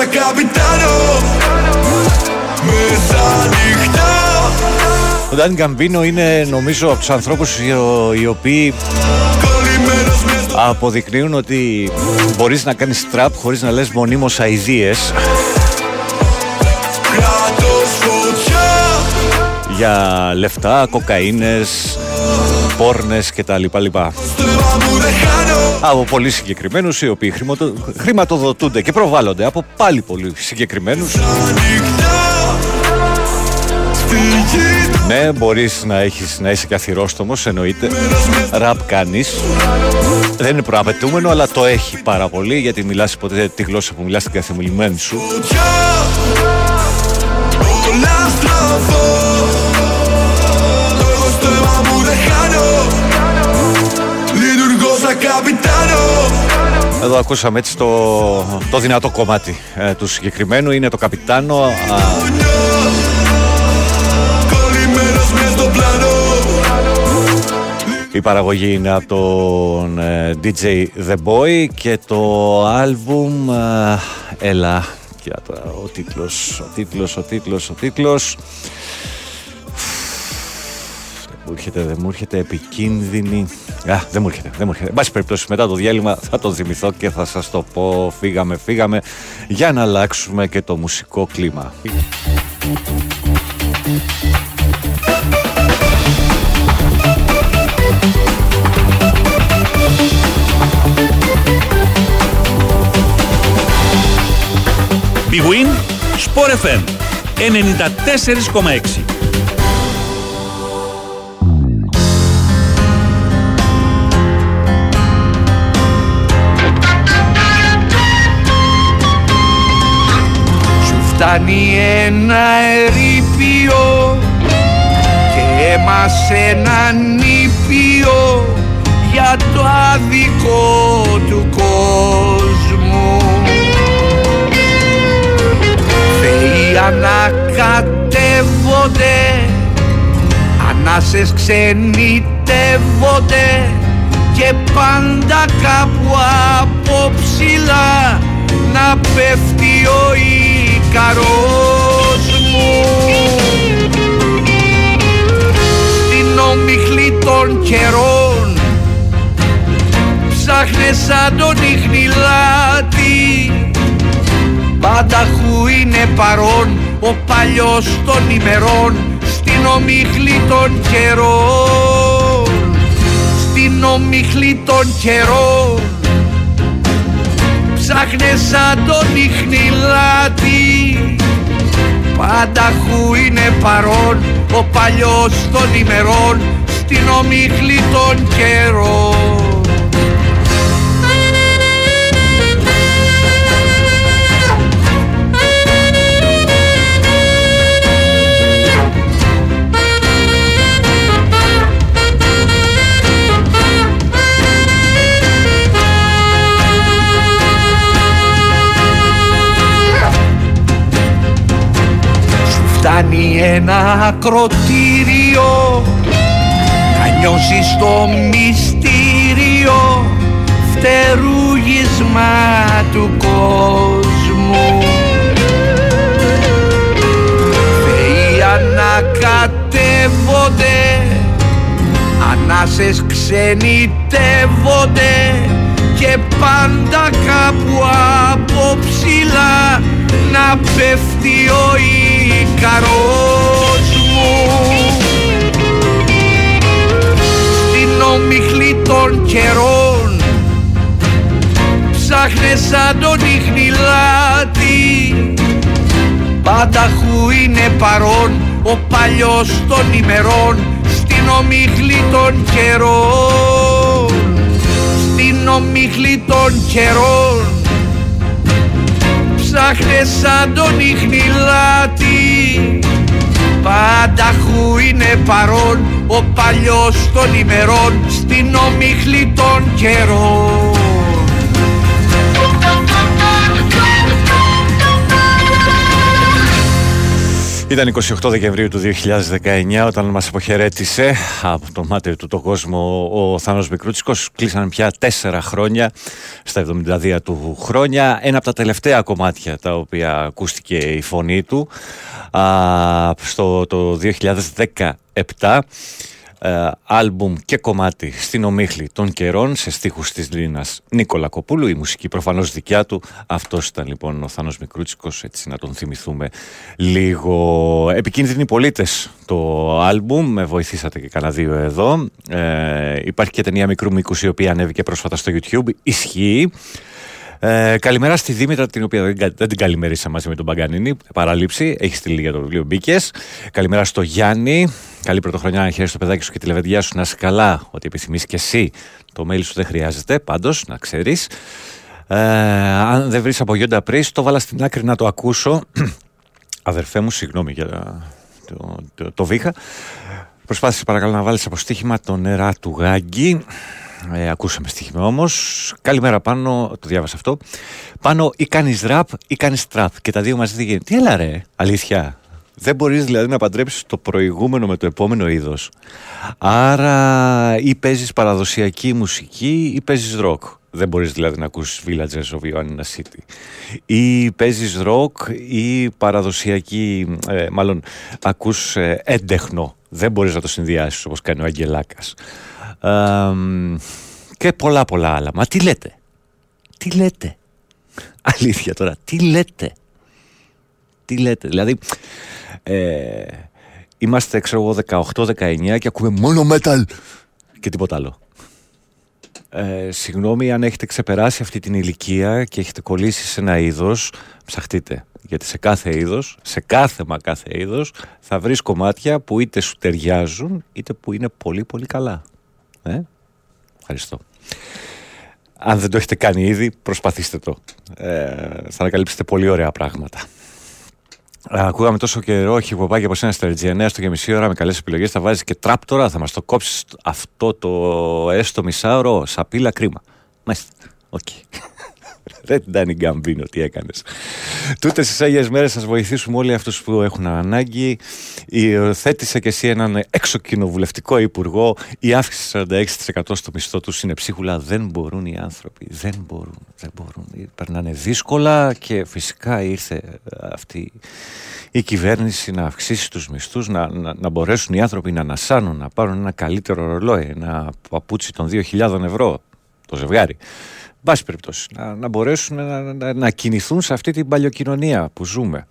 καπιτάνο. Με τα νύχτα. Ο Ντάνι Καμπίνο είναι νομίζω από τους ανθρώπους οι οποίοι αποδεικνύουν ότι μπορείς να κάνεις τραπ χωρίς να λες μονίμως αηδίες για λεφτά, κοκαίνες, πόρνες και τα λοιπά. Από πολύ συγκεκριμένους οι οποίοι χρηματοδοτούνται και προβάλλονται από πάλι πολύ συγκεκριμένους. Ναι, μπορείς να είσαι και αθυρόστομος, εννοείται. Ραπ κάνεις. Δεν είναι προαπαιτούμενο, αλλά το έχει πάρα πολύ, γιατί μιλάς ποτέ τη γλώσσα που μιλάς την καθημερινή σου. Εδώ ακούσαμε έτσι το δυνατό κομμάτι του συγκεκριμένου. Είναι το καπιτάνο. Η παραγωγή είναι από τον DJ The Boy και το άλμπουμ, έλα, κοίτα τώρα, ο τίτλος. Δεν μου έρχεται, επικίνδυνη. Δεν μου έρχεται. Εν πάση περιπτώσει, μετά το διάλειμμα θα το θυμηθώ και θα σας το πω. Φύγαμε, για να αλλάξουμε και το μουσικό κλίμα. Big Win Sport FM 94,6. Σου φτάνει ένα ερείπιο και αίμα σ' ένα νήπιο για το άδικο του κόσμου. Θεοί ανακατεύονται, ανάσες ξενιτεύονται και πάντα κάπου από ψηλά να πέφτει ο Ικαρός μου. Στην ομιχλή των καιρών ψάχνες σαν τον Ιχνηλάτη, πανταχού είναι παρόν ο παλιός των ημερών. Στην ομίχλη των καιρών, στην ομίχλη των καιρών, ψάχνε σαν τον Ιχνηλάτη, πανταχού είναι παρόν ο παλιός των ημερών. Στην ομίχλη των καιρών. Φτάνει ένα ακροτήριο να νιώσεις το μυστήριο φτερούγισμα του κόσμου. Θεοί ανακατεύονται, ανάσες ξενιτεύονται και πάντα κάπου από ψηλά να πέφτει ο Ικαρός μου. Στην ομιχλή των καιρών ψάχνε σαν τον Ιχνηλάτη, πανταχού είναι παρόν ο παλιός των ημερών. Στην ομιχλή των καιρών, στην ομιχλή των καιρών, ψάχνε σαν τον Ιχνηλάτη, πανταχού είναι παρόν ο παλιός των ημερών. Στην ομίχλη των καιρών. Ήταν 28 Δεκεμβρίου του 2019 όταν μας αποχαιρέτησε από τον μάταιο του το κόσμο ο Θάνος Μικρούτσικος. Κλείσαν πια 4 χρόνια στα 72 του χρόνια. Ένα από τα τελευταία κομμάτια τα οποία ακούστηκε η φωνή του το 2017. Άλμπουμ και κομμάτι στην ομίχλη των καιρών, σε στίχους της Λίνας Νίκολα Κοπούλου, η μουσική προφανώς δικιά του. Αυτός ήταν λοιπόν ο Θάνος Μικρούτσικος, έτσι να τον θυμηθούμε λίγο. Επικίνδυνοι πολίτες το άλμπουμ, με βοηθήσατε και κανένα δύο εδώ. Υπάρχει και ταινία μικρού μήκους η οποία ανέβηκε πρόσφατα στο YouTube, ισχύει. Καλημέρα στη Δήμητρα, την οποία δεν την καλημερίσα μαζί με τον Παγκανίνη, παραλήψη, έχει στείλει για το βιβλίο, μπήκες. Καλημέρα στο Γιάννη, καλή πρωτοχρονιά, να χαίρεσαι το παιδάκι σου και τη λεβεντιά σου, να είσαι καλά, ό,τι επιθυμείς και εσύ. Το mail σου δεν χρειάζεται, πάντως, να ξέρεις. Αν δεν βρεις από Γιόντα Πρις, το βάλα στην άκρη να το ακούσω. Αδερφέ μου, συγγνώμη για το βήχα. Προσπάθησε παρακαλώ να βάλεις από στοίχημα το νερά του Γάγκη. Ακούσαμε στοίχημα όμως. Καλημέρα πάνω, το διάβασα αυτό. Πάνω ή κάνεις ραπ ή κάνεις τραπ. Και τα δύο μαζί δεν γίνεται. Τι έλα ρε, αλήθεια. Δεν μπορείς δηλαδή να παντρέψεις το προηγούμενο με το επόμενο είδος. Άρα ή παίζεις παραδοσιακή μουσική ή παίζεις ροκ. Δεν μπορείς δηλαδή να ακούσεις Villagers of Ioannina City. Ή παίζεις ροκ ή παραδοσιακή, μάλλον ακούς έντεχνο. Δεν μπορείς να το συνδυάσεις όπως κάνει ο Αγγελάκας. Και πολλά πολλά άλλα. Μα τι λέτε? Τι λέτε? Αλήθεια τώρα, τι λέτε? Τι λέτε? Δηλαδή είμαστε ξέρω εγώ 18-19 και ακούμε μόνο metal και τίποτα άλλο. Συγγνώμη, αν έχετε ξεπεράσει αυτή την ηλικία και έχετε κολλήσει σε ένα είδος, ψαχτείτε. Γιατί σε κάθε είδος, σε κάθε μα κάθε είδος, θα βρεις κομμάτια που είτε σου ταιριάζουν είτε που είναι πολύ πολύ καλά. Ευχαριστώ. Αν δεν το έχετε κάνει ήδη, προσπαθήστε το. Θα ανακαλύψετε πολύ ωραία πράγματα. Ακούγαμε τόσο καιρό χιποπάκι από σένα στα Ρετζιανέα, στο και μισή ώρα με καλές επιλογές. Θα βάζεις και τραπ τώρα, θα μας το κόψεις αυτό το έστω μισάωρο, σαπίλα, κρίμα. Μάλιστα. Οκ. Ρε Ντάνι Γκαμπίνο, τι έκανες. Τούτες τις Άγιες μέρες σας βοηθήσουν όλοι αυτούς που έχουν ανάγκη. Υιοθέτησε και εσύ έναν εξοκοινοβουλευτικό υπουργό. Η αύξηση 46% στο μισθό τους είναι ψίχουλα. Δεν μπορούν οι άνθρωποι. Δεν μπορούν. Περνάνε δύσκολα και φυσικά ήρθε αυτή η κυβέρνηση να αυξήσει τους μισθούς, να μπορέσουν οι άνθρωποι να ανασάνουν, να πάρουν ένα καλύτερο ρολόι, ένα παπούτσι των 2.000 ευρώ το ζευγάρι. Βάση περιπτώσει, να μπορέσουν να κινηθούν σε αυτή την παλιοκοινωνία που ζούμε.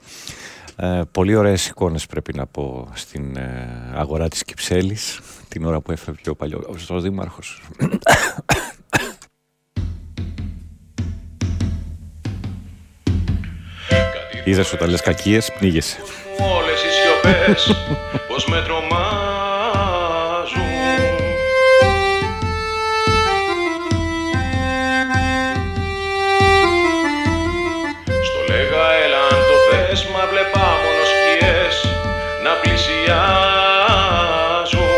Πολύ ωραίες εικόνες πρέπει να πω στην αγορά της Κυψέλης, την ώρα που έφευγε ο Δήμαρχος. Είδες όταν λες κακίες, πνίγεσαι. Όλες οι σιωπές πως με τρομάζουν. Μα βλέπα μόνο σκιές να πλησιάζουν.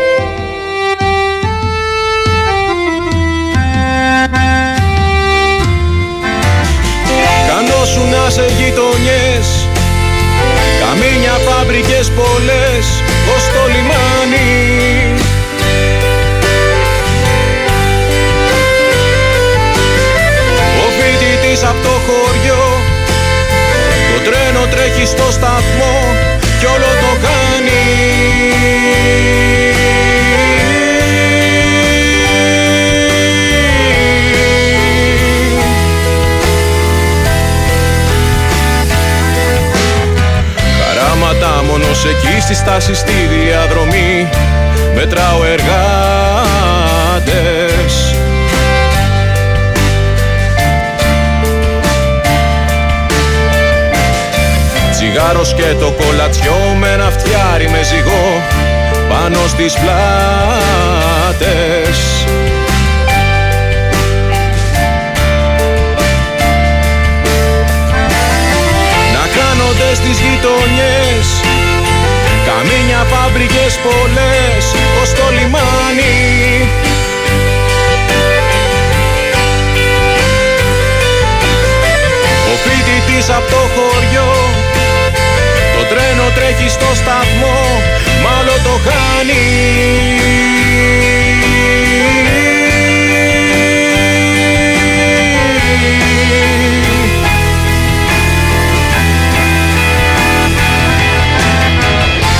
Κανώσουνα σε γειτονιές, καμίνια, φάμπρικες πολλές ως το λιμάνι. Ο φοιτητής απ' το χωριό, το τρένο τρέχει στο σταθμό κι όλο το κάνει. Χαράματα μόνος εκεί στη στάση στη διαδρομή, μετράω εργάτες. Τσιγάρος και το κολατσιό με ένα φτιάρι με ζυγό πάνω στις πλάτες. Να κάνονται στις γειτονιές, καμίνια, φάμπρικες πολλές ως το λιμάνι. Ο φοιτητής απ' το χωριό, το τρένο τρέχει στο σταθμό, μάλλον το χάνει.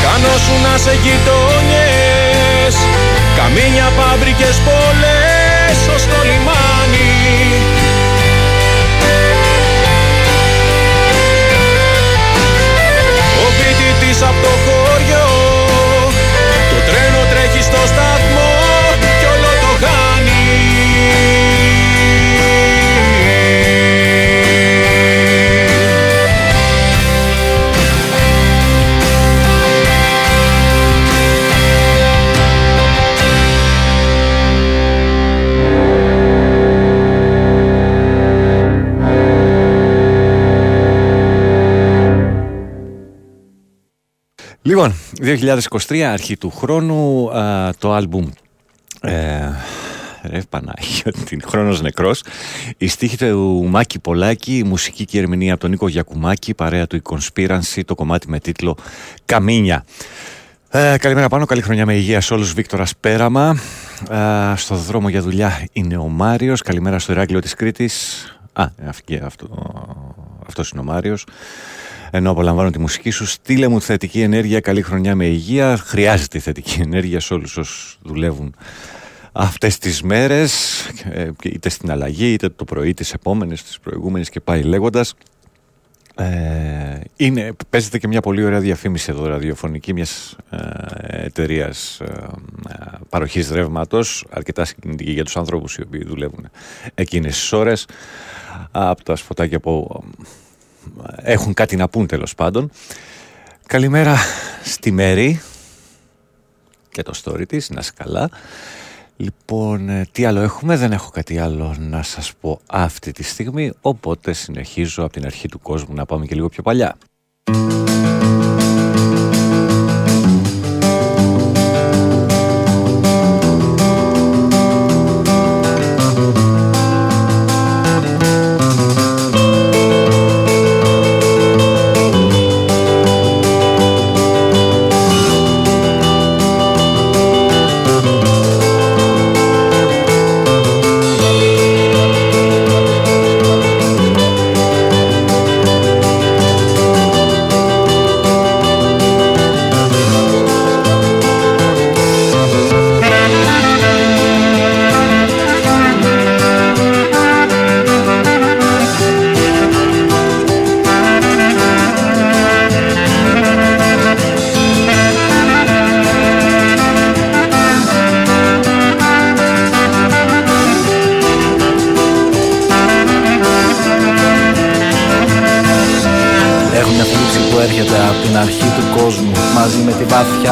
Κάνω σου να σε γειτονιές, καμίνια, φάμπρικες, πολλές, ως το λιμάνι. Απ' το χωριό, το τρένο τρέχει στο σταθμό κι όλο το χάνει. Λοιπόν, 2023, αρχή του χρόνου, το άλμπουμ ρε Πανάγιο, Χρόνος Νεκρός, η στίχη του Μάκη Πολάκη, η μουσική και η ερμηνεία από τον Νίκο Γιακουμάκη, παρέα του η Conspiracy, το κομμάτι με τίτλο Καμίνια. Καλημέρα πάνω, καλή χρονιά με υγεία σε όλους. Βίκτορας Πέραμα, στο δρόμο για δουλειά είναι ο Μάριος. Καλημέρα στο Ηράκλειο της Κρήτης. Αυτός είναι ο Μάριος. Ενώ απολαμβάνω τη μουσική σου, στείλε μου θετική ενέργεια, καλή χρονιά με υγεία. Χρειάζεται θετική ενέργεια σε όλους όσους δουλεύουν αυτές τις μέρες, είτε στην αλλαγή, είτε το πρωί, τις επόμενες, τις προηγούμενες και πάει λέγοντας. Παίζεται και μια πολύ ωραία διαφήμιση εδώ, ραδιοφωνική, μιας εταιρείας παροχής ρεύματος, αρκετά συγκινητική για τους άνθρωπους οι οποίοι δουλεύουν εκείνες τις ώρες, από τα σφωτάκια που έχουν κάτι να πούν τέλος πάντων. Καλημέρα στη Μέρη και το story της, να είσαι καλά. Λοιπόν, τι άλλο έχουμε, δεν έχω κάτι άλλο να σας πω αυτή τη στιγμή, οπότε συνεχίζω από την αρχή του κόσμου, να πάμε και λίγο πιο παλιά.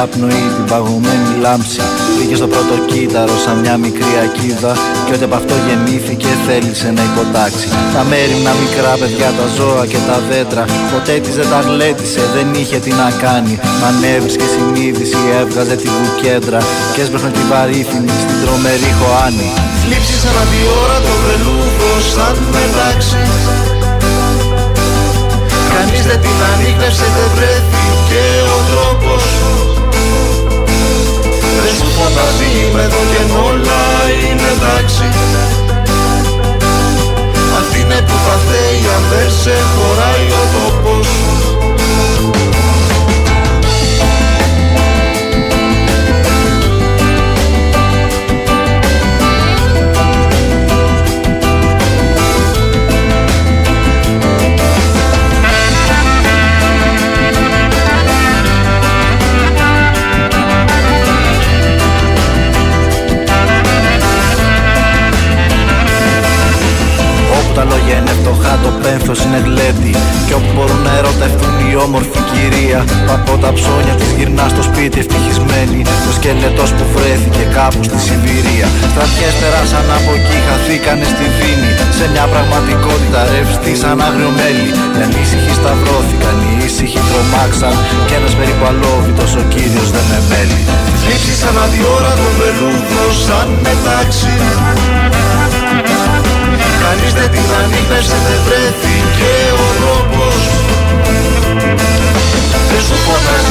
Απνοεί την παγωμένη λάμψη. Πήγε στο πρώτο κύτταρο σαν μια μικρή ακίδα κι ό,τι από αυτό γεννήθηκε θέλησε να υποτάξει. Τα μέρη να μικρά παιδιά, τα ζώα και τα δέντρα, ποτέ της δεν τα γλέτησε, δεν είχε τι να κάνει. Μα ανέβρισκε συνείδηση, έβγαζε τη βουκέντρα και έσπρεχνε τη βαρύφημη στην τρομερή χωάνη. Θλίψεις ανά τη ώρα το βελούδος θα του πετάξει. Κανείς δεν την ανήκνευσε, δεν βρέθηκε ο τρόπος. Δεν σου φαντάζει με το και όλα είναι εντάξει. Αυτή είναι που θα θέλει αν δεν σε χωράει ο τόπος. Τα λόγια είναι φτωχά, το πένθος είναι γλέντι. Κι όπου μπορούν να ερωτευτούν η όμορφη κυρία, από τα ψώνια της γυρνά στο σπίτι ευτυχισμένη. Το σκελετός που βρέθηκε κάπου στη Σιβηρία. Στρατιές περάσαν από εκεί, χαθήκανε στη Δίνη. Σε μια πραγματικότητα ρευστή σαν άγριο μέλι. Οι ανήσυχοι σταυρώθηκαν, οι ήσυχοι τρομάξαν. Κι ένας περιπαλόβητος ο κύριος δεν εμέλει. Λήψεις ανά τη ώρα το βελούδο σαν μετάξι. Κανείς δεν την ανήκνευσε, δεν βρέθηκε ο τρόπος. Δεν σου φωνάζει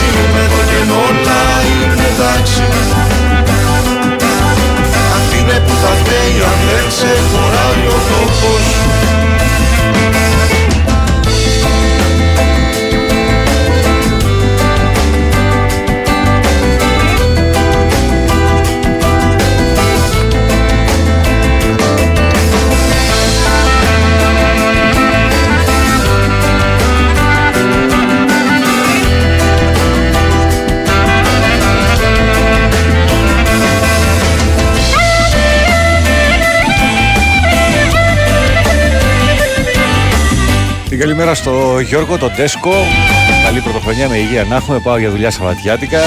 καλημέρα στο Γιώργο, τον Τέσκο. Καλή πρωτοχρονιά, με υγεία να έχουμε. Πάω για δουλειά σαββατιάτικα.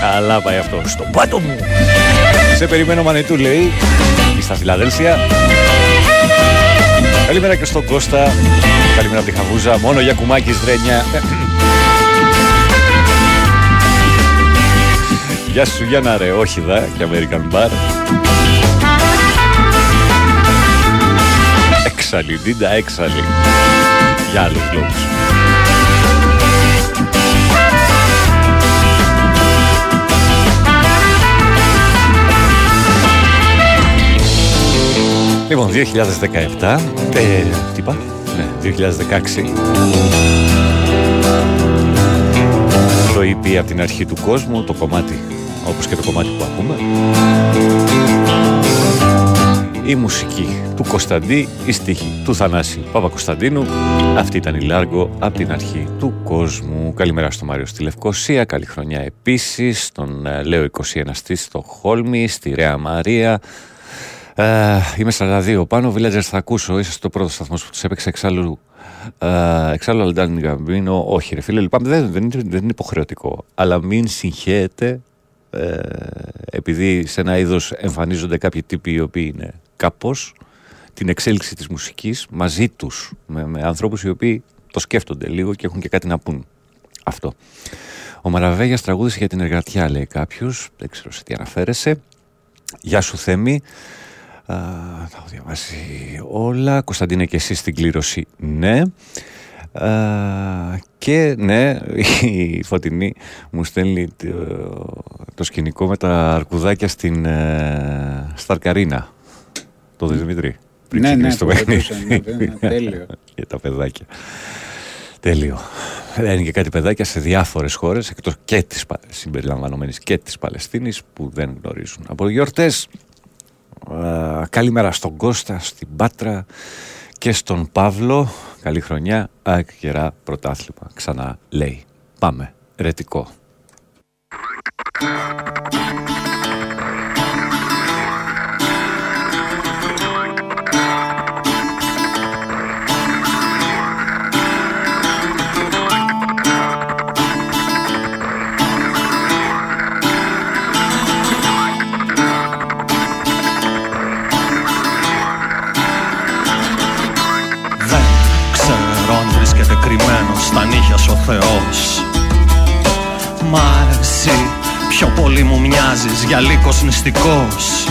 Καλά πάει αυτό. Στο πάτο μου. Σε περιμένω Μανετού, λέει. Ή στα Φιλαδέλφια. Καλημέρα και στον Κώστα. Καλημέρα από τη Χαβούζα. Μόνο για κουμάκι δρένια. Γεια σου Γιάννα ρε, όχι δα, και American Bar. Έξαλλη, Ντίντα έξαλλη. Για άλλους λόγους. Λοιπόν, 2017, τι είπα, ναι, 2016. Το EP από την αρχή του κόσμου, το κομμάτι, όπως και το κομμάτι που ακούμε. Η μουσική του Κωνσταντή, η στίχη του Θανάση Παπακωνσταντίνου. Αυτή ήταν η Λάργο από την αρχή του κόσμου. Καλημέρα στο Μάριο στη Λευκοσία, καλή χρονιά επίσης στον Λέο 21 στη Στοχόλμη, στη Ρέα Μαρία. Είμαι 42 πάνω, Villagers θα ακούσω, είσαι το πρώτο σταθμός που τους έπαιξε εξάλλου. Εξάλλου Αλντάνι Γκαμπίνο, όχι ρε φίλε, λυπάμαι, δεν είναι υποχρεωτικό. Αλλά μην συγχαίετε, επειδή σε ένα είδος εμφανίζονται κάποιοι τύποι οι οποίοι είναι κάπως την εξέλιξη της μουσικής μαζί τους, με ανθρώπους οι οποίοι το σκέφτονται λίγο και έχουν και κάτι να πούν. Αυτό. Ο Μαραβέγιας τραγούδισε για την εργατιά, λέει κάποιος, δεν ξέρω σε τι αναφέρεσαι. Γεια σου Θέμη. Θα έχω διαβάσει όλα. Κωνσταντίνε και εσύ στην κλήρωση, ναι. Και ναι, η Φωτεινή μου στέλνει το σκηνικό με τα αρκουδάκια στην Σταρκαρίνα. Το Δημήτρη. Πριν ξεκινήσει το παιχνίδι. Τέλειο. Για τα παιδάκια. Τέλειο. Είναι και κάτι παιδάκια σε διάφορες χώρες, εκτός και της συμπεριλαμβανομένης και της Παλαιστίνης, που δεν γνωρίζουν από γιορτές. Καλημέρα στον Κώστα, στην Πάτρα και στον Παύλο. Καλή χρονιά, ΑΕΚ Γερά πρωτάθλημα ξανά λέει. Πάμε, Ρετικό. Στα νύχια σου ο Θεός. Μα εσύ πιο πολύ μου μοιάζεις για λύκος νηστικός.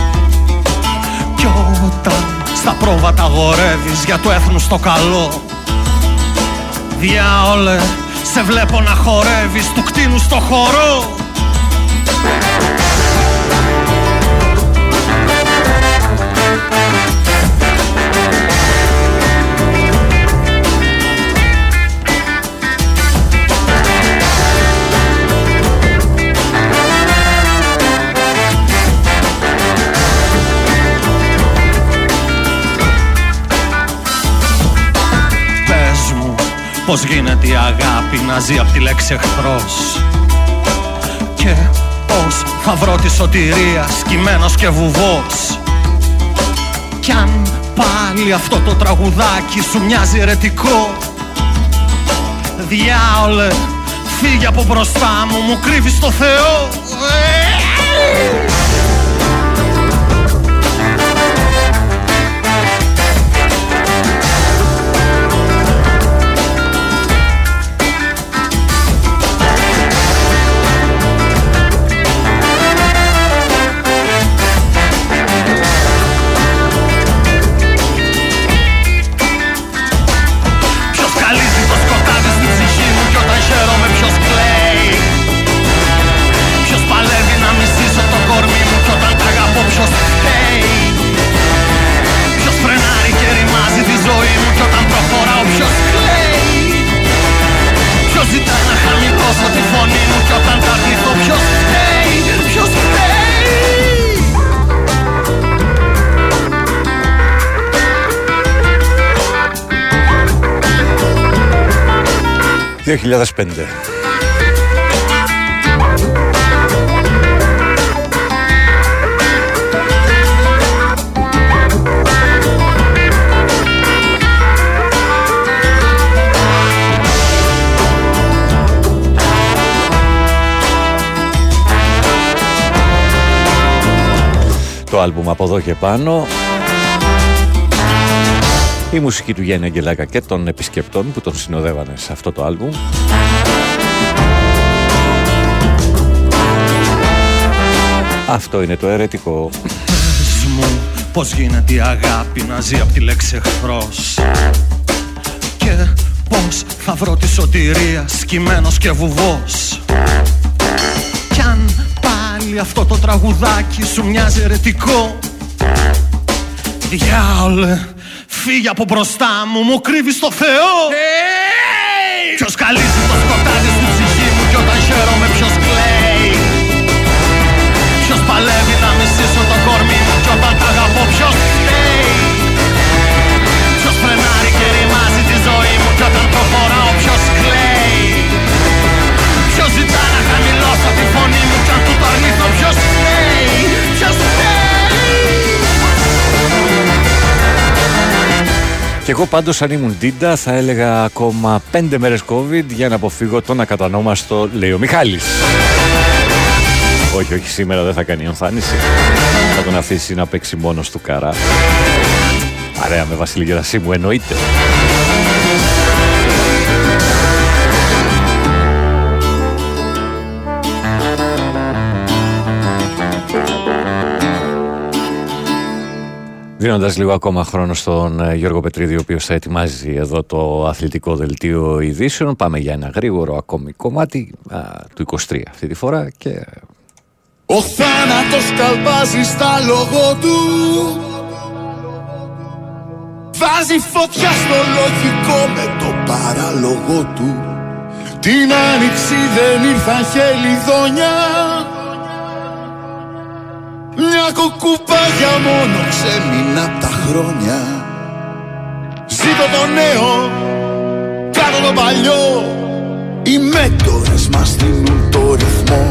Κι όταν στα πρόβατα αγορεύεις για του έθνους το καλό, διάολε σε βλέπω να χορεύεις του κτίνου στο χορό. Πώς γίνεται η αγάπη να ζει απ' τη λέξη εχθρός, και πώς θα βρω τη σωτηρία σκυμμένος και βουβός. Κι αν πάλι αυτό το τραγουδάκι σου μοιάζει ερετικό, διάολε φύγε από μπροστά μου, μου κρύβεις το Θεό. Το 2005. το άλμπουμ από εδώ και πάνω. Η μουσική του Γιάννη Αγγελάκα και των επισκεπτών που τον συνοδεύανε σε αυτό το άλμπουμ. Αυτό είναι το αιρετικό. Πες μου πώς γίνεται η αγάπη να ζει απ' τη λέξη εχθρός, και πώς θα βρω τη σωτηρία σκυμμένος και βουβός. Κι αν πάλι αυτό το τραγουδάκι σου μοιάζει αιρετικό, διάολε, φύγε από μπροστά μου, μου κρύβεις το Θεό. Ποιος καλύζει το σκοτάδι στην ψυχή μου κι όταν χαίρομαι ποιος κλαίει. Ποιος παλεύει να μισήσω το κορμί μου κι όταν τα αγαπώ ποιος φταίει. Ποιος φρενάρει και ρημάζει τη ζωή μου κι όταν προχωράω ποιος κλαίει. Ποιος ζητά να χαμηλώσω τη φωνή μου κι αν του το αρνηθώ ποιος φταίει. Ποιος φταίει. Και εγώ πάντως αν ήμουν Ντίντα θα έλεγα ακόμα 5 μέρες COVID για να αποφύγω τον ακατανόμαστο, λέει ο Μιχάλης. Όχι, όχι, σήμερα δεν θα κάνει εμφάνιση. Θα τον αφήσει να παίξει μόνος του καρά. Παρέα με Βασίλη Γερασίμου μου εννοείται. Δίνοντας λίγο ακόμα χρόνο στον Γιώργο Πετρίδη, ο οποίος θα ετοιμάζει εδώ το αθλητικό δελτίο ειδήσεων, πάμε για ένα γρήγορο ακόμη κομμάτι του 23 αυτή τη φορά και... Ο θάνατος καλπάζει στα λόγω του, βάζει φωτιά στο λογικό με το παραλογό του. Την άνοιξη δεν ήρθαν χελιδόνια, μια κουκουπάγια μόνο ξέμεινα απ' τα χρόνια. Ζήτω το νέο, κάνω το παλιό, οι μέντορες μας δίνουν το ρυθμό.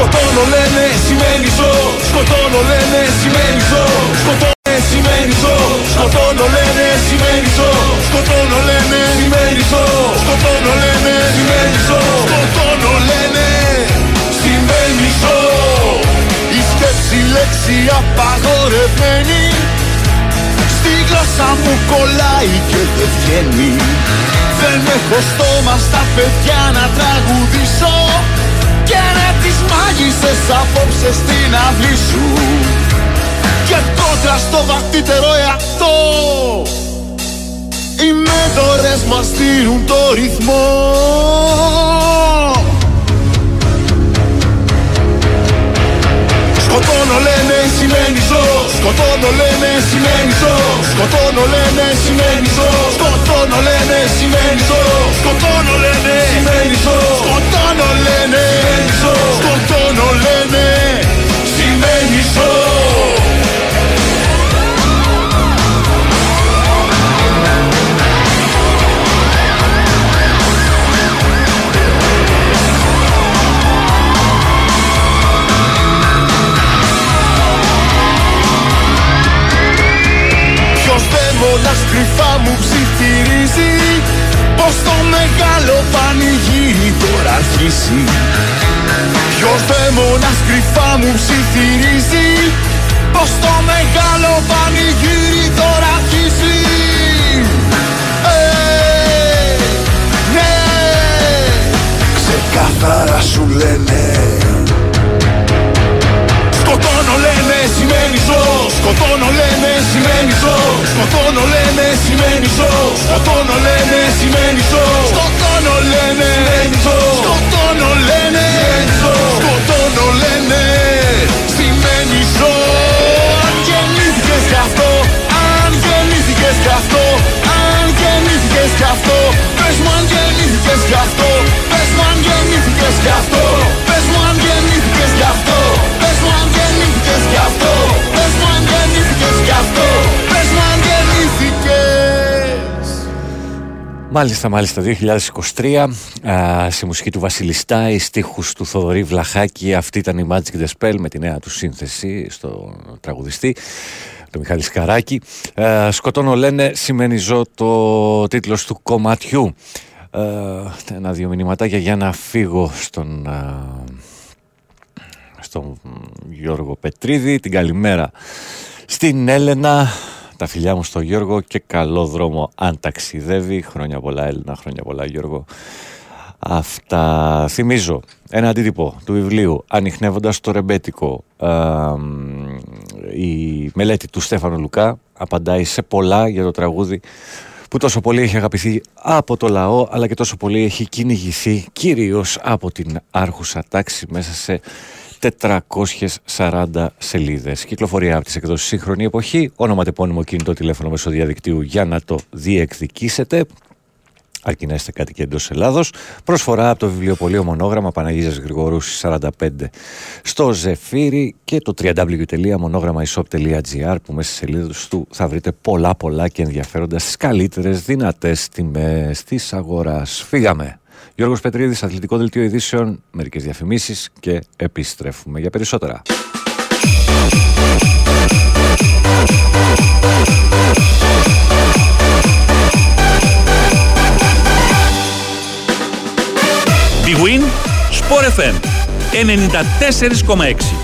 Σκοτώνω λένε σημαίνει ζω, σκοτώνω λένε σημαίνει ζω, σκοτώνε σημαίνει ζω, σκοτώνω λένε σημαίνει ζω, σκοτώνω λένε σημαίνει ζω, σκοτώνω λένε σημαίνει ζω, σκοτώνω λένε σημαίνει ζω. Η σκέψη λέξη απαγορευμένη στη γλώσσα μου κολλάει και δεν βγαίνει. Δεν έχω στόμα στα παιδιά να τραγουδήσω και να τις μάγισσες απόψε στην αυλή σου. Και κόντρα στο βαθύτερο εαυτό οι μέντορες μας στείλουν το ρυθμό. Σκοτώνω λένε σημαίνει ζω, σκοτώνω λένε σημαίνει ζω, σκοτώνω λένε σημαίνει ζω, σκοτώνω λένε σημαίνει ζω, σκοτώνω λένε σημαίνει ζω, σκοτώνω λένε σημαίνει ζω, σκοτώνω λένε σημαίνει ζω. Μόνας κρυφά μου ψιθυρίζει πως το μεγάλο πανηγύρι τώρα αρχίσει. Ποιος δαίμονας κρυφά μου ψιθυρίζει πως το μεγάλο πανηγύρι τώρα αρχίσει. Ναι, ξεκάθαρα σου λένε. Σκοτώνω λένε σημαίνει ζω, σκοτώνω λένε σημαίνει ζω, σκοτώνω λένε σημαίνει ζω, σκοτώνω λένε σημαίνει ζω, σκοτώνω λένε σημαίνει ζω, σκοτώνω λένε σημαίνει ζω. Αν γεννήθηκες κι αυτό, αν γεννήθηκες κι αυτό, αν γεννήθηκες κι αυτό, πες μου αν γεννήθηκες κι αυτό, πες μου αν γεννήθηκες κι αυτό, πες μου αν γεννήθηκες κι αυτό. Μάλιστα, μάλιστα, 2023, στη μουσική του Βασιλιστά, οι στίχους του Θοδωρή Βλαχάκη, αυτή ήταν η Magic The Spell με τη νέα του σύνθεση στον τραγουδιστή, τον Μιχάλη Σκαράκη. Σκοτώνω λένε σημαίνει ζω το τίτλος του κομματιού. Ένα-δύο μηνυματάκια για να φύγω στον... στον Γιώργο Πετρίδη, την καλημέρα στην Έλενα, τα φιλιά μου στον Γιώργο και καλό δρόμο αν ταξιδεύει. Χρόνια πολλά Έλενα, χρόνια πολλά Γιώργο. Αυτά. Θυμίζω ένα αντίτυπο του βιβλίου «Ανοιχνεύοντας το ρεμπέτικο». Η μελέτη του Στέφανου Λουκά απαντάει σε πολλά για το τραγούδι που τόσο πολύ έχει αγαπηθεί από το λαό, αλλά και τόσο πολύ έχει κυνηγηθεί κυρίως από την άρχουσα τάξη μέσα σε 440 σελίδες. Κυκλοφορία από τις εκδόσεις Σύγχρονη Εποχή. Ονοματεπώνυμο, κινητό τηλέφωνο μέσω διαδικτύου για να το διεκδικήσετε, αρκεί να είστε κάτοικοι εντός Ελλάδος. Προσφορά από το βιβλιοπωλείο Μονόγραμμα Παναγίζας Γρηγορού 45 στο Ζεφύρι και το www.monogram.isop.gr, που μέσα στις σελίδες του θα βρείτε πολλά πολλά και ενδιαφέροντα στις καλύτερες δυνατές τιμές της αγοράς. Φύγαμε. Γιώργος Πετρίδης, Αθλητικό Δελτίο Ειδήσεων, μερικές διαφημίσεις και επιστρέφουμε για περισσότερα. Big Win Sport FM 94,6.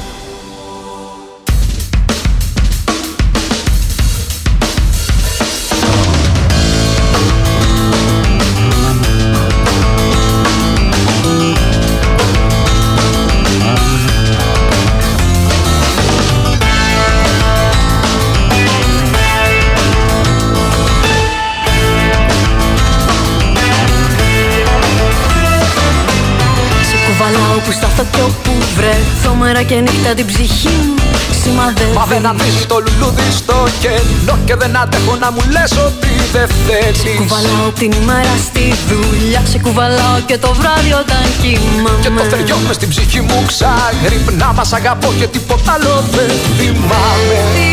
Που σταθώ κι όπου βρεθώ, μέρα και νύχτα την ψυχή μου σημαδεύει. Μα δεν αφήσει το λουλούδι στο κενό και δεν αντέχω να μου λες ότι δεν θέλεις. Σε κουβαλάω την ημέρα στη δουλειά, σε κουβαλάω και το βράδυ όταν κοιμάμαι. Και το θεριό μες στην ψυχή μου ξαγρυπνά, μας αγαπώ και τίποτα άλλο δεν θυμάμαι. Δεν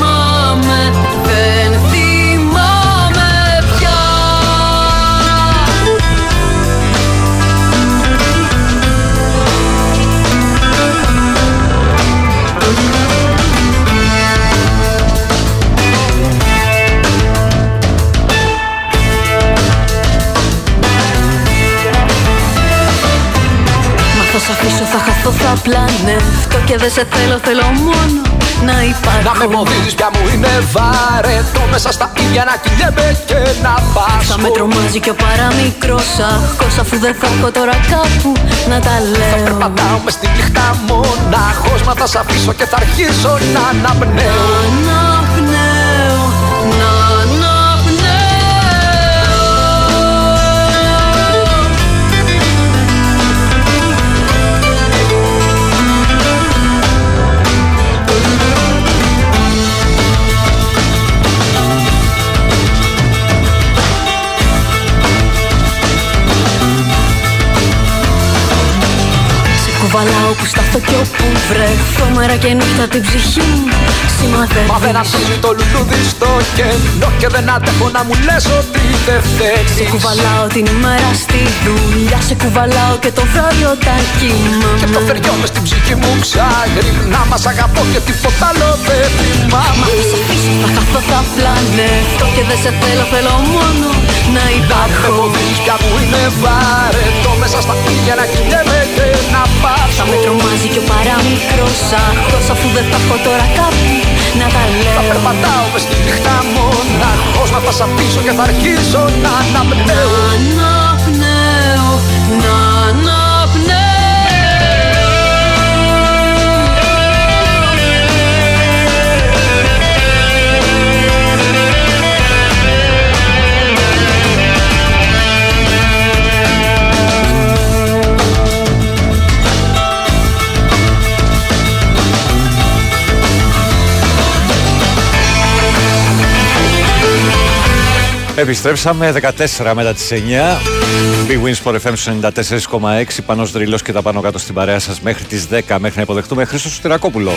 θυμάμαι πια. Θα σ' αφήσω, θα χαθώ, θα πλανευτώ και δεν σε θέλω, θέλω μόνο να υπάρχω. Να με μοδίζεις πια μου είναι βαρετό, μέσα στα ίδια να κυλιέμαι και να πάσω. Θα με τρομάζει κι ο παραμικρός αχκός, αφού δεν θα έχω τώρα κάπου να τα λέω. Θα περπατάω μες στη νύχτα μοναχός, μα θα σ' αφήσω και θα αρχίσω να αναπνέω. Βαλάω που σταθώ κι όπου βρεθώ, μέρα και νύχτα την ψυχή μου σημαδεύεις. Μα δεν αφήσει το λουλούδι στο κενό και δεν αντέχω να μου λες ότι δεν θέλεις. Σε κουβαλάω την ημέρα στη δουλειά, σε κουβαλάω και το βράδυ όταν κοιμάμαι. Και το θεριό μες στην ψυχή μου ξαγρυπνά, μας αγαπώ και τίποτα άλλο δεν θυμάμαι. Μα θα σ' αφήσω, θα χαθώ, θα πλανευτώ και δεν σε θέλω, θέλω μόνο να υπάρχω. Να με ποδήσεις πια που είναι βαρετό, μέσα στα χίλια να κυλιέμαι και να πάω. Θα με τρομάζει κι ο παραμικρός αχτός, αφού δεν θα έχω τώρα κάπου να τα λέω. Θα περπατάω μες τη νύχτα μοναχός, μα θα σ' αφήσω και θα αρχίσω να αναπνέω. Να αναπνέω. Επιστρέψαμε 14 μετά τις 9. Big Wins for FM 94,6. Πανός Δρυλός και τα πάνω κάτω στην παρέα σας μέχρι τις 10, μέχρι να υποδεχτούμε Χρήστο Σωτηρακόπουλο.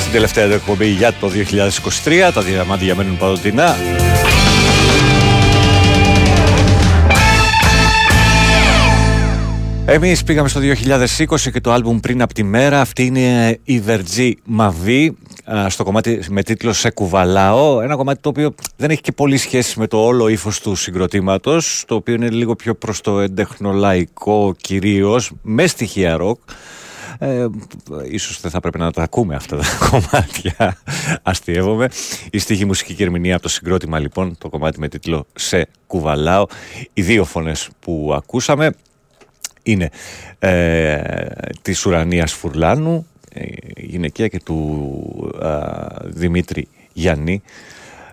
Στην τελευταία εκπομπή για το 2023, τα διαμάντια μένουν παντοτινά. Εμείς πήγαμε στο 2020 και το άλμπουμ πριν από τη μέρα. Αυτή είναι η Βερτζή Μαβί. στο κομμάτι με τίτλο «Σε κουβαλάω», ένα κομμάτι το οποίο δεν έχει και πολύ σχέση με το όλο ύφος του συγκροτήματος, το οποίο είναι λίγο πιο προς το εντεχνολαϊκό κυρίως, με στοιχεία ροκ. Ίσως δεν θα πρέπει να τα ακούμε αυτά τα κομμάτια. Αστειεύομαι. Η στίχη, μουσική και ερμηνεία από το συγκρότημα, λοιπόν, το κομμάτι με τίτλο «Σε κουβαλάω». Οι δύο φωνές που ακούσαμε είναι της Ουρανίας Φουρλάνου, γυναικεία, και του Δημήτρη Γιάννη,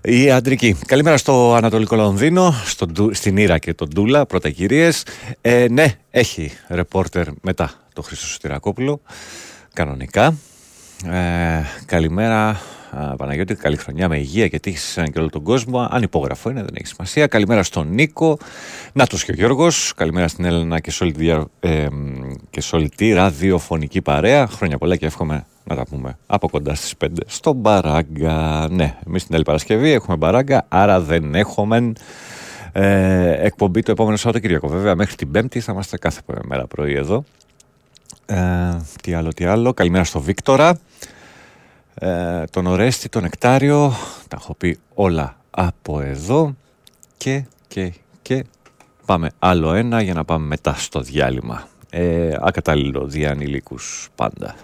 η αντρική. Καλημέρα στο Ανατολικό Λονδίνο, στην Ήρα και τον Ντούλα, πρώτα κυρίες. Ναι, έχει ρεπόρτερ μετά το Χρήστο Σωτηρακόπουλο, κανονικά. Καλημέρα Παναγιώτη, καλή χρονιά με υγεία και τύχη σε έναν και όλο τον κόσμο. Ανυπόγραφο είναι, δεν έχει σημασία. Καλημέρα στον Νίκο, Νάτος και ο Γιώργος. Καλημέρα στην Έλενα και σε όλη τη ραδιοφωνική παρέα. Χρόνια πολλά και εύχομαι να τα πούμε από κοντά στις 5 στο Μπαράγκα. Ναι, εμείς την άλλη Παρασκευή έχουμε Μπαράγκα, άρα δεν έχουμε εκπομπή το επόμενο Σαββατοκύριακο. Βέβαια, μέχρι την Πέμπτη θα είμαστε κάθε μέρα πρωί εδώ. Τι άλλο. Καλημέρα στο Βίκτορα, τον Ορέστη, τον Νεκτάριο. Τα έχω πει όλα από εδώ. Και πάμε άλλο ένα για να πάμε μετά στο διάλειμμα. Ακατάλληλο για ανηλίκους πάντα.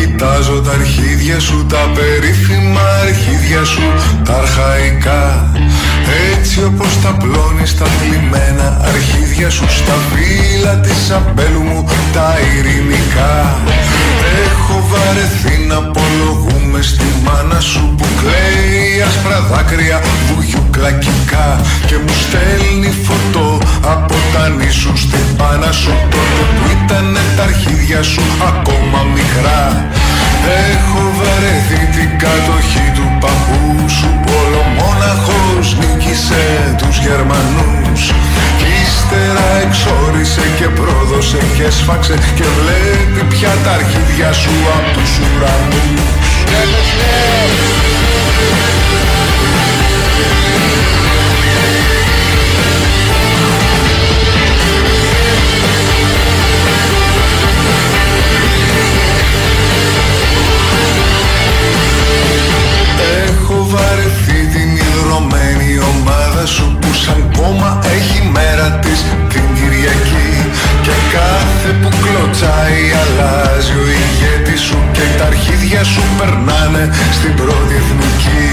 Κοιτάζω τα αρχίδια σου, τα περίφημα αρχίδια σου, τα αρχαϊκά. Έτσι όπως τα πλώνεις τα θλιμμένα αρχίδια σου, στα φύλλα της αμπέλου μου τα ειρηνικά. Έχω βαρεθεί να απολογούμε στη μάνα σου που κλαίει άσπρα δάκρυα βουγιουκλακικά και μου στέλνει φωτό από τα νήσου στην πάνα σου, τότε που ήτανε τα αρχίδια σου ακόμα μικρά. Έχω βαρεθεί την κατοχή του παππού σου που ολομόναχος νίκησε τους Γερμανούς κι ύστερα εξόρισε και πρόδωσε και έσφαξε και βλέπει πια τα αρχίδια σου απ' τους ουρανούς. Έχω βαρεθεί την ιδρωμένη ομάδα σου που σαν κόμμα έχει μέρα της την Κυριακή και κάθε που κλωτσάει αλλάζει ο ηγέτης σου και τα αρχίδια σου περνάνε στην πρώτη εθνική.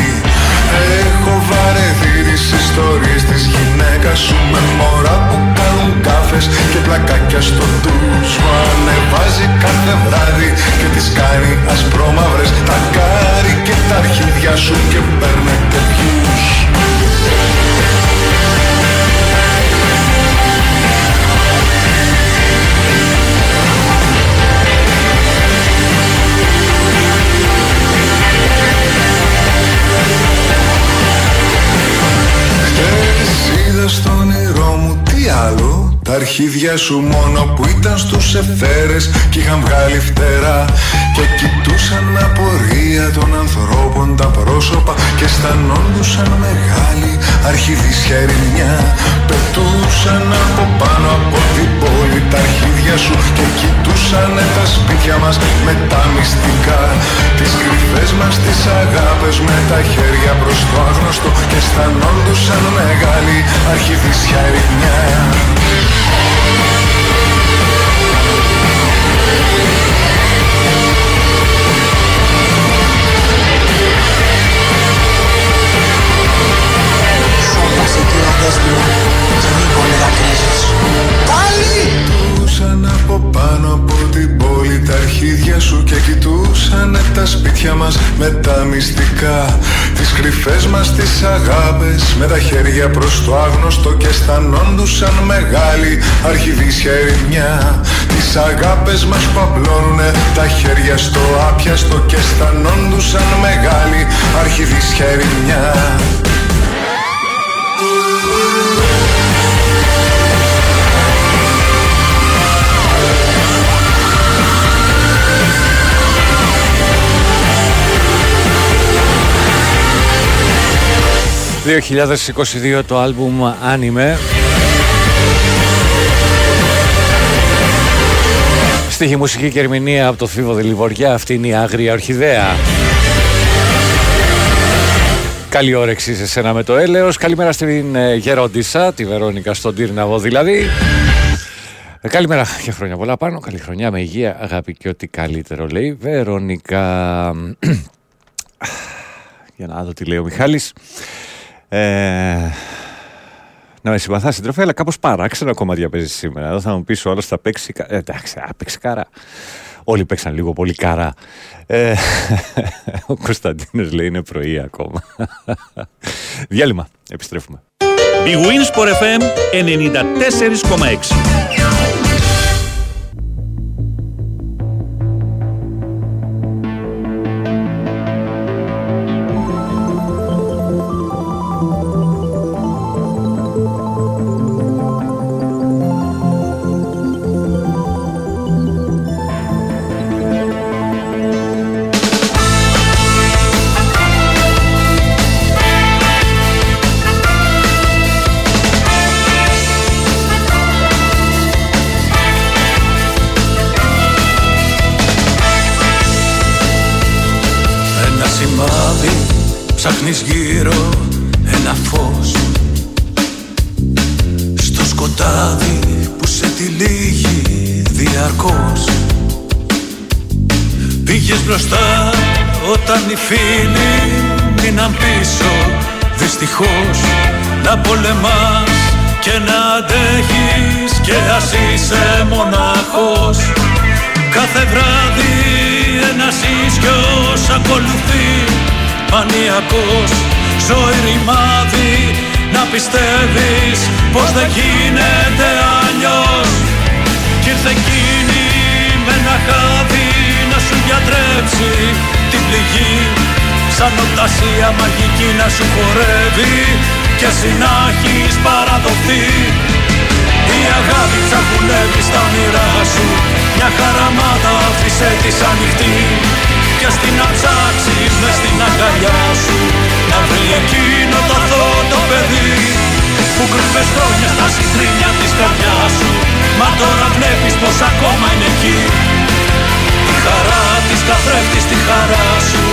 Έχω βαρεθεί τις ιστορίες της γυναίκας σου με μωρά που κάνουν κάφες και πλακάκια στο ντους. Σου ανεβάζει κάθε βράδυ και τις κάνει ασπρόμαυρες, τα κάρει και τα αρχίδια σου και παίρνετε ποιους. Στον όνειρό μου τι άλλο, τα αρχίδια σου μόνο που ήταν στους εθέρες κι είχαν βγάλει φτερά και κοιτούσαν απορία των ανθρώπων τα πρόσωπα και αισθανόντουσαν μεγάλη αρχιδίσια ερημιά. Πετούσαν από πάνω από την πόλη τα αρχίδια σου και κοιτούσαν τα σπίτια μας με τα μυστικά, τις κρυφές μας τις αγάπες με τα χέρια προς το άγνωστο και αισθανόντουσαν μεγάλη αρχιδίσια ερημιά. Κοιτούσαν από πάνω από την πόλη τα αρχίδια σου και κοιτούσαν τα σπίτια μας με τα μυστικά, τις κρυφές μας τις αγάπες με τα χέρια προς το άγνωστο και αισθανόντουσαν μεγάλη αρχιδίσια ερημιά, τις αγάπες μας που απλώνουνε τα χέρια στο άπιαστο και αισθανόντουσαν μεγάλη αρχιδίσια ερημιά. 2022 το άλμπουμ Anime. Στίχη, μουσική και ερμηνεία από το Θήβο Δηληβοριά. Αυτή είναι η Άγρια Ορχιδέα. Καλή όρεξη σε σένα με το έλεος. Καλημέρα στην Γερόντισσα, τη Βερόνικα στον Τύρναβο δηλαδή. Καλημέρα και χρόνια πολλά πάνω. Καλή χρονιά με υγεία, αγάπη και ό,τι καλύτερο, λέει Βερόνικα. Για να δω τι λέει ο Μιχάλης. Να με συμπαθά συντροφέ, αλλά κάπως παράξενα κομμάτια παίζει σήμερα. Εδώ θα μου πεις ο άλλος θα παίξει. Εντάξει, άπαιξε καρά. Όλοι παίξαν λίγο πολύ καρά. Ο Κωνσταντίνος λέει είναι πρωί ακόμα. Διάλειμμα, επιστρέφουμε. Big Wins for FM 94,6. Ζωή ρημάδι, να πιστεύεις πως δεν γίνεται αλλιώς. Κι ήρθε εκείνη με ένα χάδι να σου γιατρέψει την πληγή, σαν οτασία μαγική να σου χορεύει και εσύ να έχεις παραδοθεί. Η αγάπη τσαχουλεύει στα όνειρά σου, μια χαραμάδα άφησε της ανοιχτή, κι ας την να ψάξεις μες στην αγκαλιά σου να βρει εκείνο το αθώο το παιδί που κρύβες χρόνια στα συντρίμια της καρδιάς σου, μα τώρα βλέπεις πως ακόμα είναι εκεί. Τη χαρά της καθρέφτης, τη χαρά σου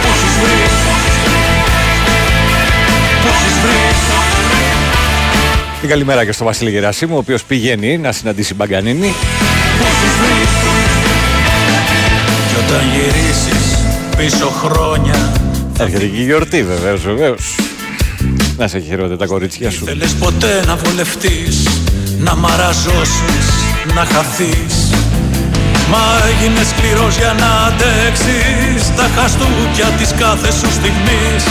που έχεις βρει, που έχεις βρει. Την καλημέρα και στο Βασίλη Γερασίμου, ο οποίος πηγαίνει να συναντήσει Μπαγκανίνη. Που έχεις βρει. Κι όταν γυρίσεις πίσω χρόνια, έρχεται και η γιορτή βεβαίως, βεβαίως. Να σε χαιρόνται τα κορίτσια σου. Θέλεις ποτέ να βολευτείς, να μαραζώσεις, να χαθείς, μα έγινες σκληρός για να αντέξεις τα χαστούκια της κάθε σου στιγμής.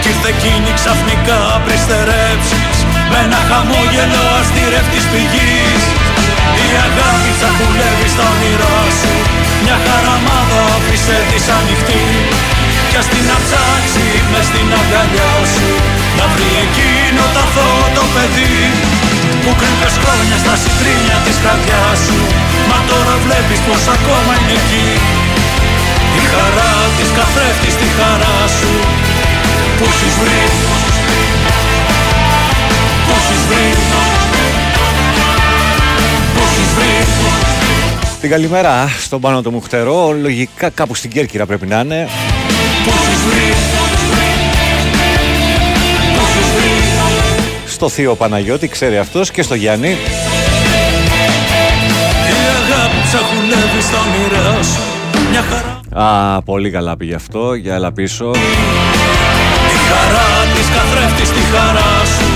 Κι ήρθε εκείνη ξαφνικά πριν στερέψεις, με ένα χαμόγελο αστηρεύτης πηγής. Η αγάπη τσακουλεύει στα όνειρά σου, μια χαραμάδα άφησε της ανοιχτή, κι ας την να ψάξει μες στην αγκαλιά σου να βρει εκείνο τ' αθώο το παιδί που κρύβες χρόνια στα συντρίμια της καρδιάς σου, μα τώρα βλέπεις πως ακόμα είναι εκεί. Η χαρά της καθρέφτης, τη χαρά σου που έχεις βρει, που έχεις βρει, που έχεις βρει. Την καλημέρα στον Πάνο το Μουχτερό, λογικά κάπου στην Κέρκυρα πρέπει να είναι. Στο θείο Παναγιώτη, ξέρει αυτός, και στο Γιάννη. Η αγάπη τσαχουλεύει στα όνειρά σου, μια χαρά. Α, πολύ καλά πήγε αυτό, για έλα πίσω. Η χαρά της καθρέφτης, τη χαρά σου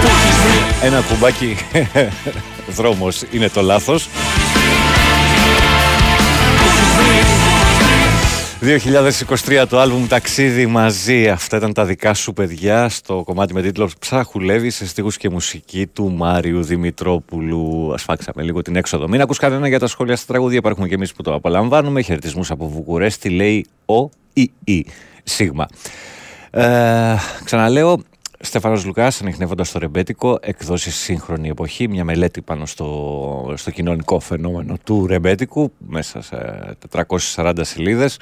που έχεις βρει. Ένα κουμπάκι δρόμος είναι το λάθος. 2023 το άλμπουμ Ταξίδι μαζί. Αυτά ήταν τα δικά σου παιδιά στο κομμάτι με τίτλο Ψαχουλεύει, σε στίχους και μουσική του Μάριου Δημητρόπουλου. Ασφάξαμε λίγο την έξοδο. Μην ακούς κανένα για τα σχόλια στα τραγούδια. Υπάρχουν και εμείς που το απολαμβάνουμε. Χαιρετισμούς από Βουκουρέστι, λέει ο Σίγμα. Ξαναλέω, Στέφανος Λουκά, ανοιχνεύοντας το ρεμπέτικο, εκδόσεις Σύγχρονη εποχή, μια μελέτη πάνω στο κοινωνικό φαινόμενο του ρεμπέτικου, μέσα σε 440 σελίδες.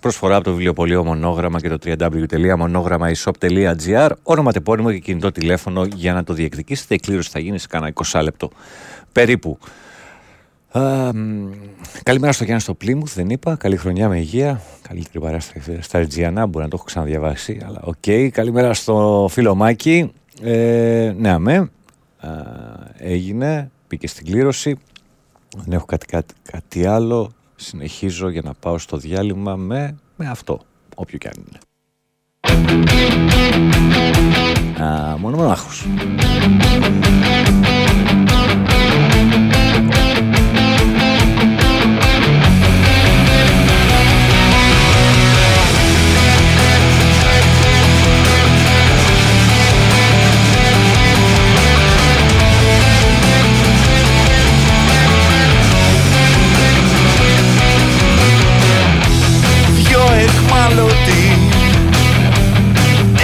Προσφορά από το βιβλιοπωλείο Μονόγραμμα και το www.monogram.isop.gr. Ονοματεπώνυμο και κινητό τηλέφωνο για να το διεκδικήσετε. Η κλήρωση θα γίνει σε κάνα 20 λεπτό περίπου. Καλημέρα στο Γιάννη στο Πλήμουθ, δεν είπα. Καλή χρονιά με υγεία. Καλύτερη παρέα στα Ριτζιανά, μπορεί να το έχω ξαναδιαβάσει, αλλά οκ. Καλημέρα στο φίλο Μάκη. Ναι, αμέ. Έγινε, πήγε στην κλήρωση. Δεν έχω κάτι άλλο. Συνεχίζω για να πάω στο διάλειμμα με αυτό, όποιο κι αν είναι. Μόνο Μονάχος.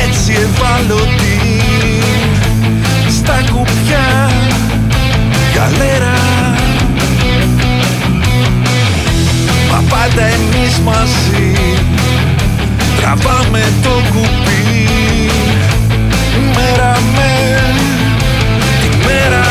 Έτσι ευάλωτη στα κουπιά γαλέρα. Μα πάντα εμείς μαζί τραβάμε το κουπί, μέρα με τη μέρα.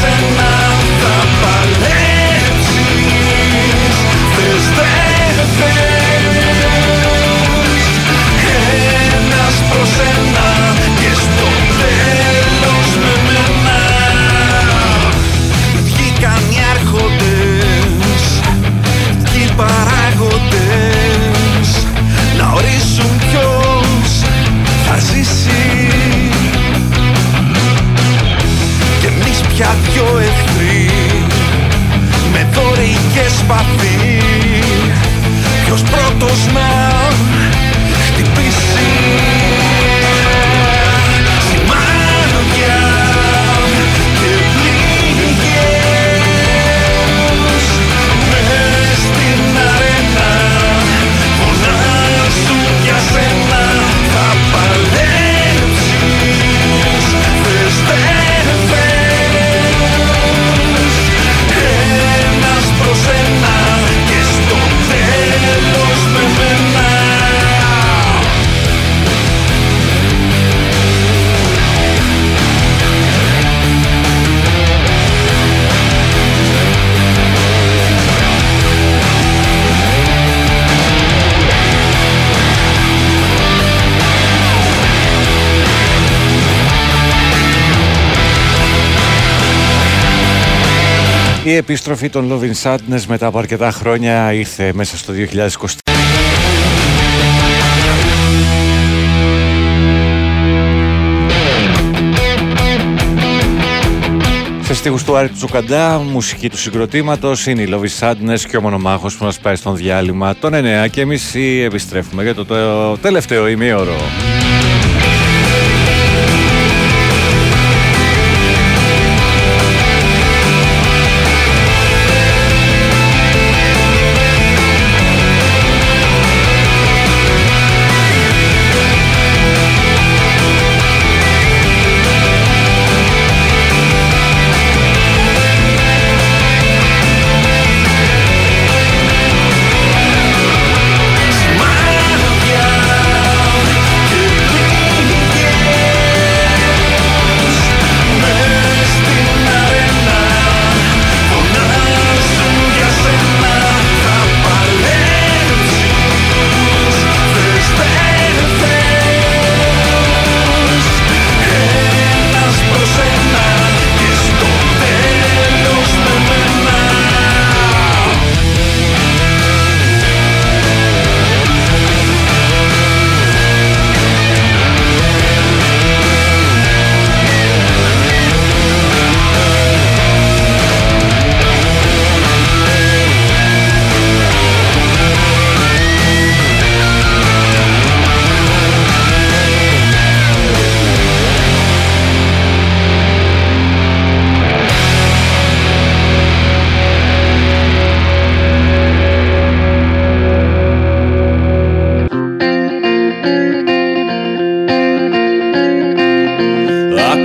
Σένα θα παλέψεις, θες δεν θες, ένας προς ένα και στο τέλος με μένα. Βγήκαν οι άρχοντες και οι παράγοντες να ορίσουν ποιος θα ζήσει. Για δυο εχθροί με δόρυ και σπαθί, ποιος πρώτος να χτυπήσει. Σημάδια και πληγές μες στην αρένα, φωνάζουν για σένα, θα παλέψεις, θες δεν θες. Και στο τέλος με μένα. Η επιστροφή των Love Is Sadness μετά από αρκετά χρόνια ήρθε μέσα στο 2023. Σε στίχους του Άρη Τσουκαντά, μουσική του συγκροτήματος, είναι η Love Is Sadness και ο Μονομάχος που μας πάει στον διάλειμμα των 9 και μισή. Επιστρέφουμε για το τελευταίο ημίωρο.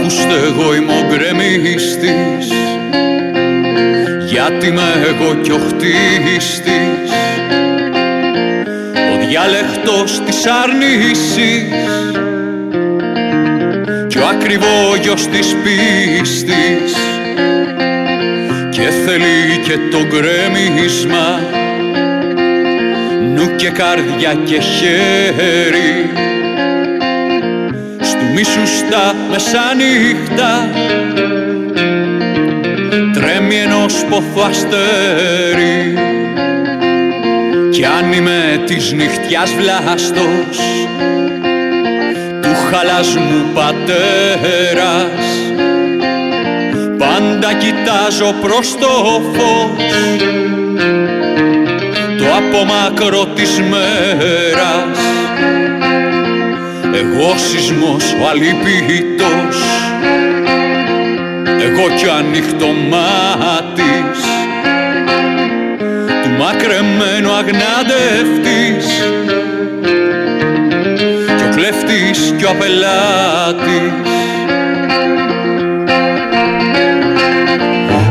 Ακούστε, εγώ είμαι ο γκρεμίστης, γιατί είμαι εγώ κι ο χτίστης, ο διάλεκτος της αρνήσης κι ο ακριβόγιος της πίστης, και θέλει και το γκρέμισμα, νου και καρδιά και χέρι, στου μίσους τα μεσάνυχτα τρέμει ενός ποθου αστέρι, κι αν είμαι της νυχτιάς βλάστος του χαλασμού πατέρας, πάντα κοιτάζω προς το φως, το απομάκρο της μέρας. Εγώ σεισμός ο αλήπητος, εγώ κι ανοιχτομάτης του μακρεμένου αγνάντευτης, κι ο κλέφτης κι ο απελάτης.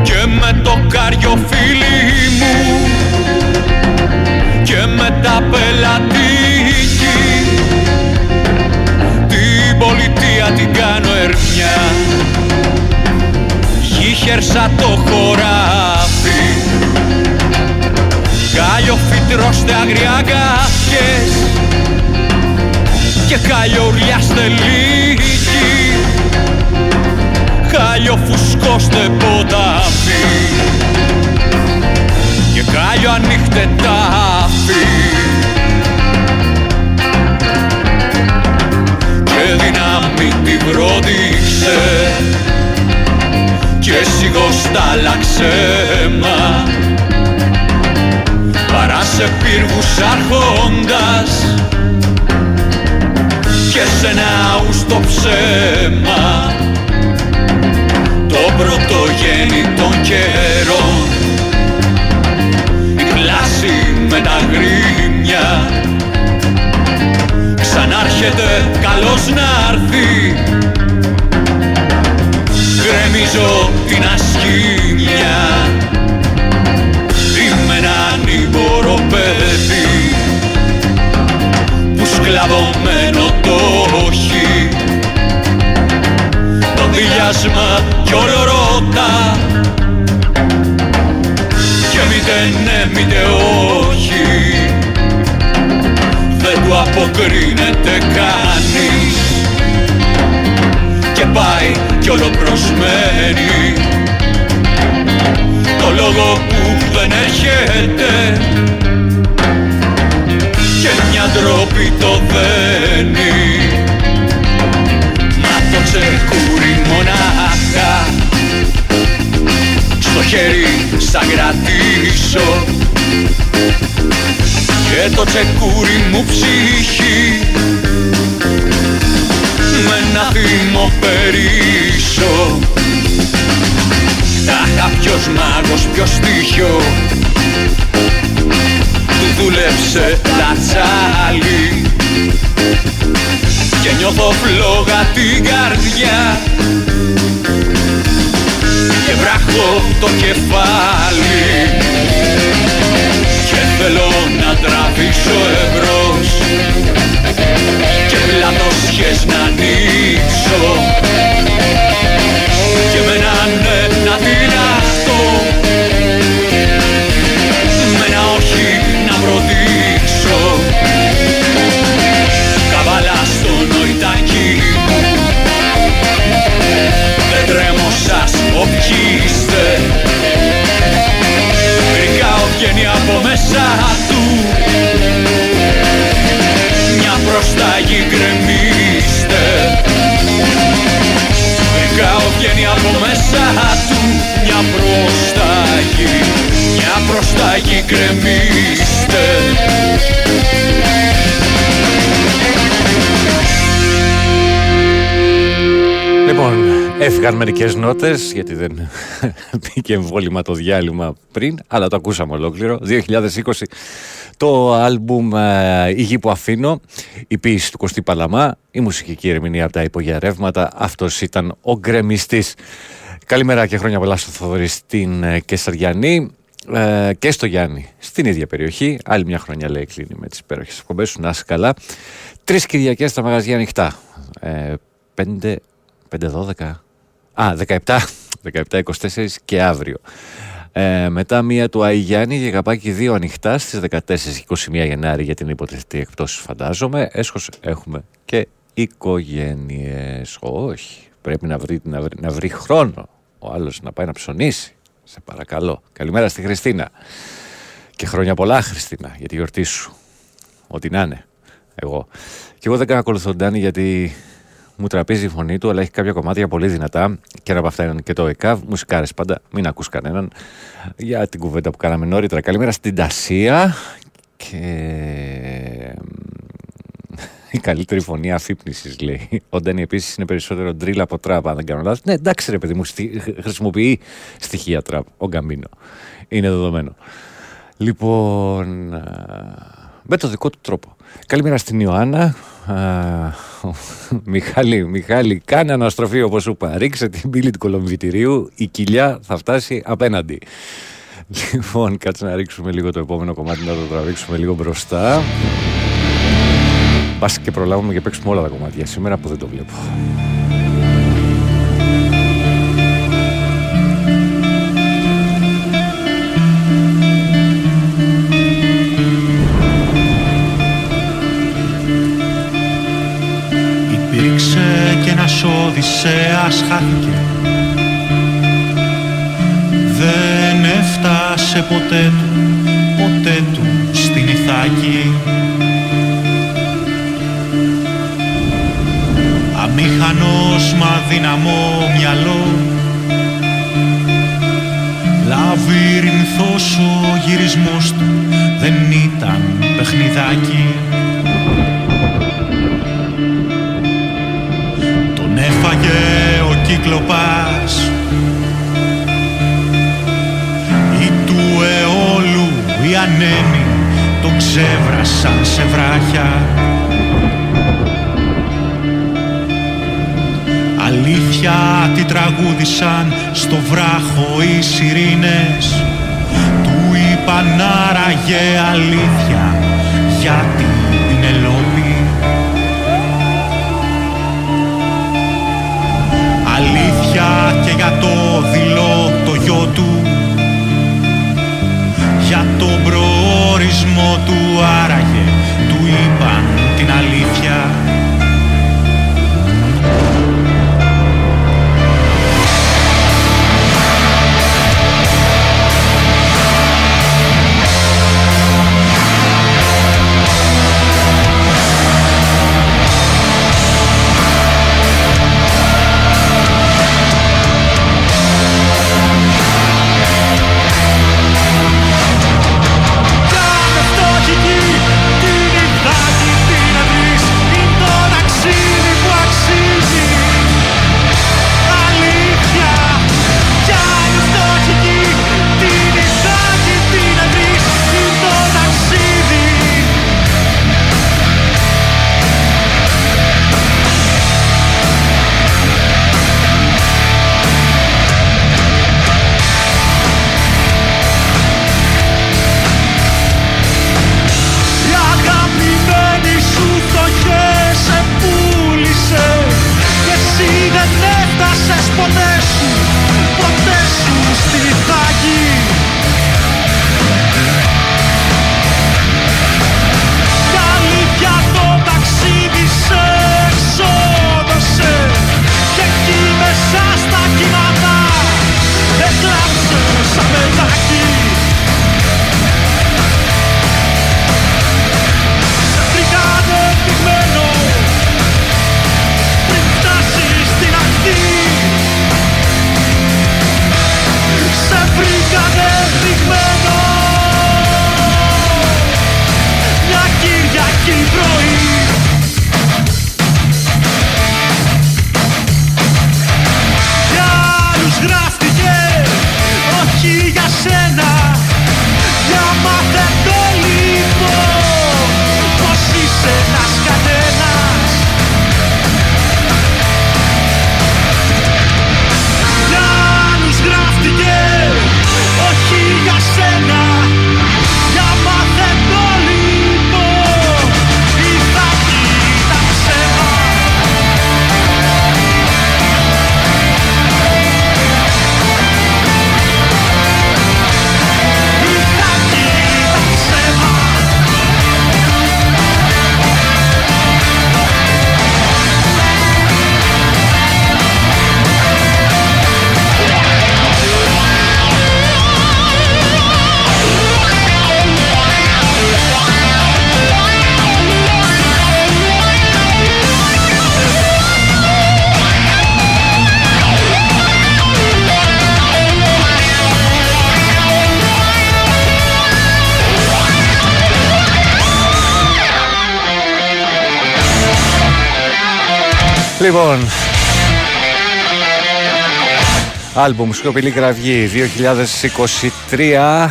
Και με το κάριο φίλι μου και με τα πελατίκη την πολιτεία την κάνω ερνιά, γύχερσα το χωράφι, κάλιο φυτρώστε αγριά κάθιες και καλλιουριάστε λίγη, κάλιο φουσκώστε ποτάμι και κάλιο ανοίχτε τάφι, και δυνάμει τη βρόντιξε και σιγώς τάλαξε μα, παρά σε πύργους αρχόντας και σε ναούς το ψέμα, το πρωτογέννη των καιρών, η κλάση με τα γρήμια, ξανάρχεται καλός να'ρθει, γκρεμίζω την ασκήμια, είμαι έναν ήμπορο παιδί που σκλαβωμένο το όχι, το δηλιάσμα κι ολορώτα και μήτε ναι μήτε όχι, δεν του αποκρίνεται κανείς και πάει κι ολοπροσμένει το λόγο που δεν έρχεται και μια ντροπή το δένει, μα το τσερκούρι μονάχα στο χέρι σαν κρατήσω και το τσεκούρι μου ψυχή με ένα θύμο περίσω. Αχα, ποιος μάγος, ποιος στίχιο του δούλεψε τα τσάλι, και νιώθω φλόγα την καρδιά και βράχω το κεφάλι, και θέλω να τραβήξω εμπρός και πλατόσχες να ανοίξω, και με έναν ναι να τυραχτώ, με ένα όχι να προδείξω, καβάλα στο νοητάκι μου, δεν τρέμω σας όποιοι είστε, μερικά βγαίνει από μέσα του μια προσταγή, γκρεμίστε, μερικά βγαίνει από μέσα του μια προσταγή, μια προσταγή, γκρεμίστε. Λοιπόν, έφυγαν μερικές νότες γιατί δεν πήγε εμβόλυμα το διάλειμμα πριν, αλλά το ακούσαμε ολόκληρο. 2020 το άλμπουμ «Η γη που αφήνω», η ποίηση του Κωστή Παλαμά, η μουσική ερμηνεία από τα υπόγεια ρεύματα. Αυτός ήταν ο γκρεμιστής. Καλημέρα και χρόνια πολλά στο Θοδωρή, στην Κεσαριανή και στο Γιάννη, στην ίδια περιοχή. Άλλη μια χρονιά, λέει, κλείνει με τις υπέροχες εκπομπές σου. Να είσαι καλά. Τρεις Κυριακές τα μαγαζιά ανοιχτά. 17, 24 και αύριο. Μετά μία του Άι Γιάννη και καπάκι 2 ανοιχτά στις 14-21 Γενάρη για την υποτιθετή εκπτώση, φαντάζομαι. Έσχος έχουμε και οικογένειες. Όχι, πρέπει να βρει χρόνο ο άλλος να πάει να ψωνίσει. Σε παρακαλώ. Καλημέρα στη Χριστίνα. Και χρόνια πολλά, Χριστίνα, για τη γιορτή σου. Ό,τι να είναι. Και εγώ δεν ακολουθώ τον Ντάνη γιατί μου τραπίζει η φωνή του, αλλά έχει κάποια κομμάτια πολύ δυνατά. Και ένα από αυτά είναι και το ΕΚΑΒ. Μουσικάρες πάντα, μην ακούς κανέναν. Για την κουβέντα που κάναμε νωρίτερα. Καλημέρα στην Τασία. Και η καλύτερη φωνή αφύπνισης, λέει. Ο Ντάνη επίσης είναι περισσότερο ντρίλα από τραπ, αν δεν κάνω λάθος. Ναι, εντάξει, ρε παιδί μου, χρησιμοποιεί στοιχεία τραπ ο Γκαμπίνο. Είναι δεδομένο. Λοιπόν, με το δικό του τρόπο. Καλημέρα στην Ιωάννα. Μιχάλη, κάνε αναστροφή όπως σου είπα. Ρίξε την πύλη του κολομβητηρίου, η κοιλιά θα φτάσει απέναντι. Λοιπόν, κάτσε να ρίξουμε λίγο το επόμενο κομμάτι, να το τραβήξουμε λίγο μπροστά. Πας και προλάβουμε και παίξουμε όλα τα κομμάτια σήμερα που δεν το βλέπω. Υπήρξε κι ένας Οδυσσέας, χάθηκε. Δεν έφτασε ποτέ του στην Ιθάκη. Αμήχανος μα δυναμό μυαλό, λαβύρινθος ο γυρισμός του, δεν ήταν παιχνιδάκι. Τον έφαγε ο Κύκλοπας ή του αιώλου η ανέμη, τον ξέβρασαν σε βράχια. Αλήθεια τι τραγούδισαν στο βράχο οι σιρήνες, του είπαν άραγε αλήθεια για την Πινελόπη. Αλήθεια και για το δειλό το γιο του, για τον προορισμό του άραγε του είπαν την αλήθεια. Κάνε φτωχική Λοιπόν, άλμπουμ Σκοπηλή Κραυγή 2023.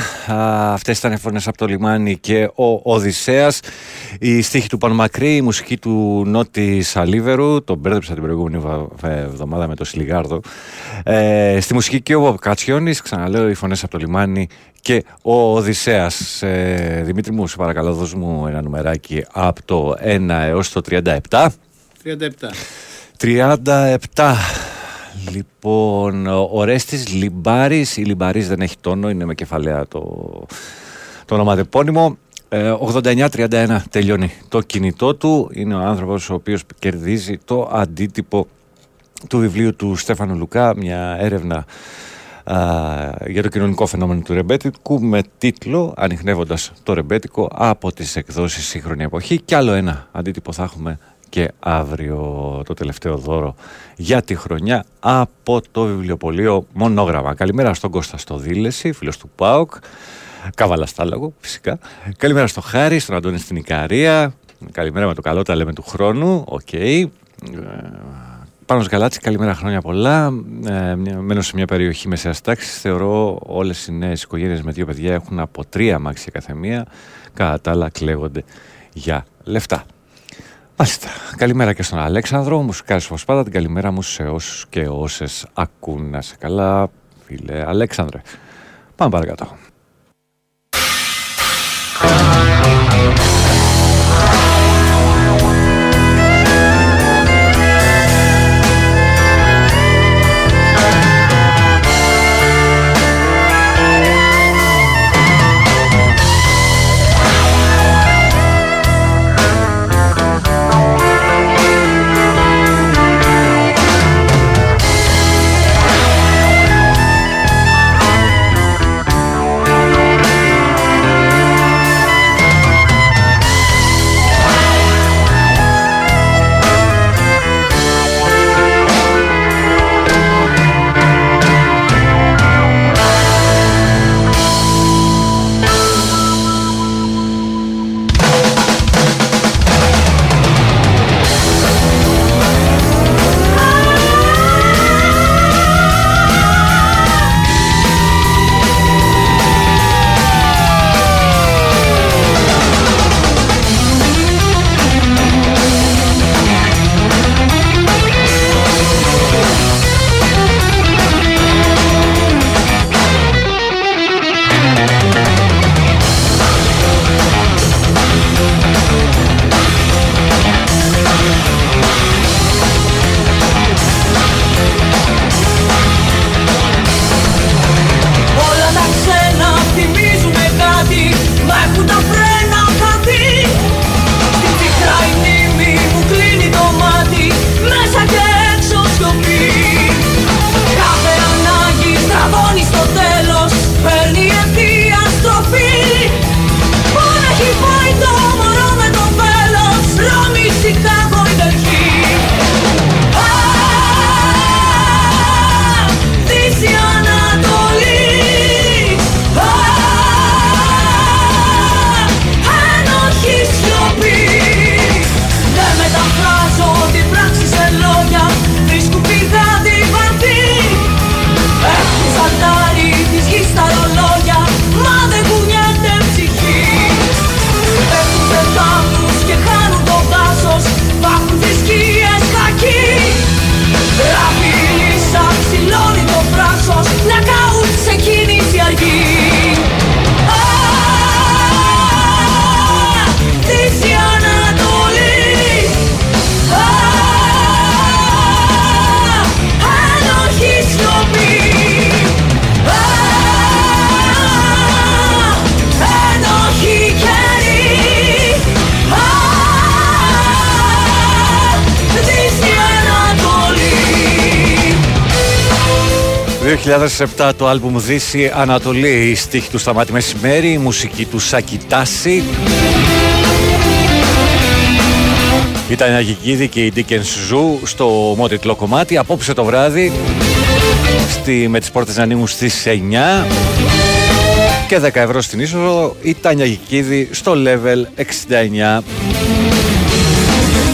Αυτές ήταν οι φωνές από το λιμάνι και ο Οδυσσέας. Η στίχη του Πανμακρή, η μουσική του Νότι Σαλίβερου. Τον μπέρδεψα την προηγούμενη εβδομάδα με το Σιλιγάρδο. Στη μουσική και ο Βοπκατσιώνης. Ξαναλέω, οι φωνές από το λιμάνι και ο Οδυσσέας. Δημήτρη μου, σε παρακαλώ, δώσ' μου ένα νουμεράκι από το 1 έως το 37. 37. Λοιπόν, ο Ρέστης Λιμπάρης. Η Λιμπάρης δεν έχει τόνο, είναι με κεφαλαία το ονοματεπώνυμο. 89-31 τελειώνει το κινητό του. Είναι ο άνθρωπος ο οποίος κερδίζει το αντίτυπο του βιβλίου του Στέφανου Λουκά, μια έρευνα για το κοινωνικό φαινόμενο του ρεμπέτικου, με τίτλο «Ανοιχνεύοντας το ρεμπέτικο», από τις εκδόσεις Σύγχρονη Εποχή. Κι άλλο ένα αντίτυπο θα έχουμε και αύριο, το τελευταίο δώρο για τη χρονιά από το βιβλιοπωλείο Μονόγραμμα. Καλημέρα στον Κώστα στο Δήλεση, φίλος του ΠΑΟΚ, Καβαλαστάλαγο φυσικά. Καλημέρα στο Χάρη, στον Αντώνη στην Ικαρία. Καλημέρα με το καλό, τα λέμε του χρόνου. Okay. Πάνος Γαλάτση, καλημέρα, χρόνια πολλά. Μένω σε μια περιοχή μεσαίας τάξης. Θεωρώ όλες οι νέες οικογένειες με δύο παιδιά έχουν από 3 αμάξια καθεμία. Κατά τα άλλα κλαίγονται για λεφτά. Μάλιστα. Καλημέρα και στον Αλέξανδρο, μουσικάρης όπως πάντα. Την καλημέρα μου σε όσους και όσες ακούν. Να σε καλά, φίλε Αλέξανδρε. Πάμε παρακάτω. Το 2007 το άλμπουμ Δύση Ανατολή, η στίχη του Σταμάτη Μεσημέρι, η μουσική του Σακιτάση, η Τανιαγυκίδη και η Ντίκενς Ζου στο μότιτλο κομμάτι. Απόψε το βράδυ, με τις πόρτες να ανοίγουν στις 9 και 10 ευρώ στην είσοδο, η Τανιαγυκίδη στο Level 69,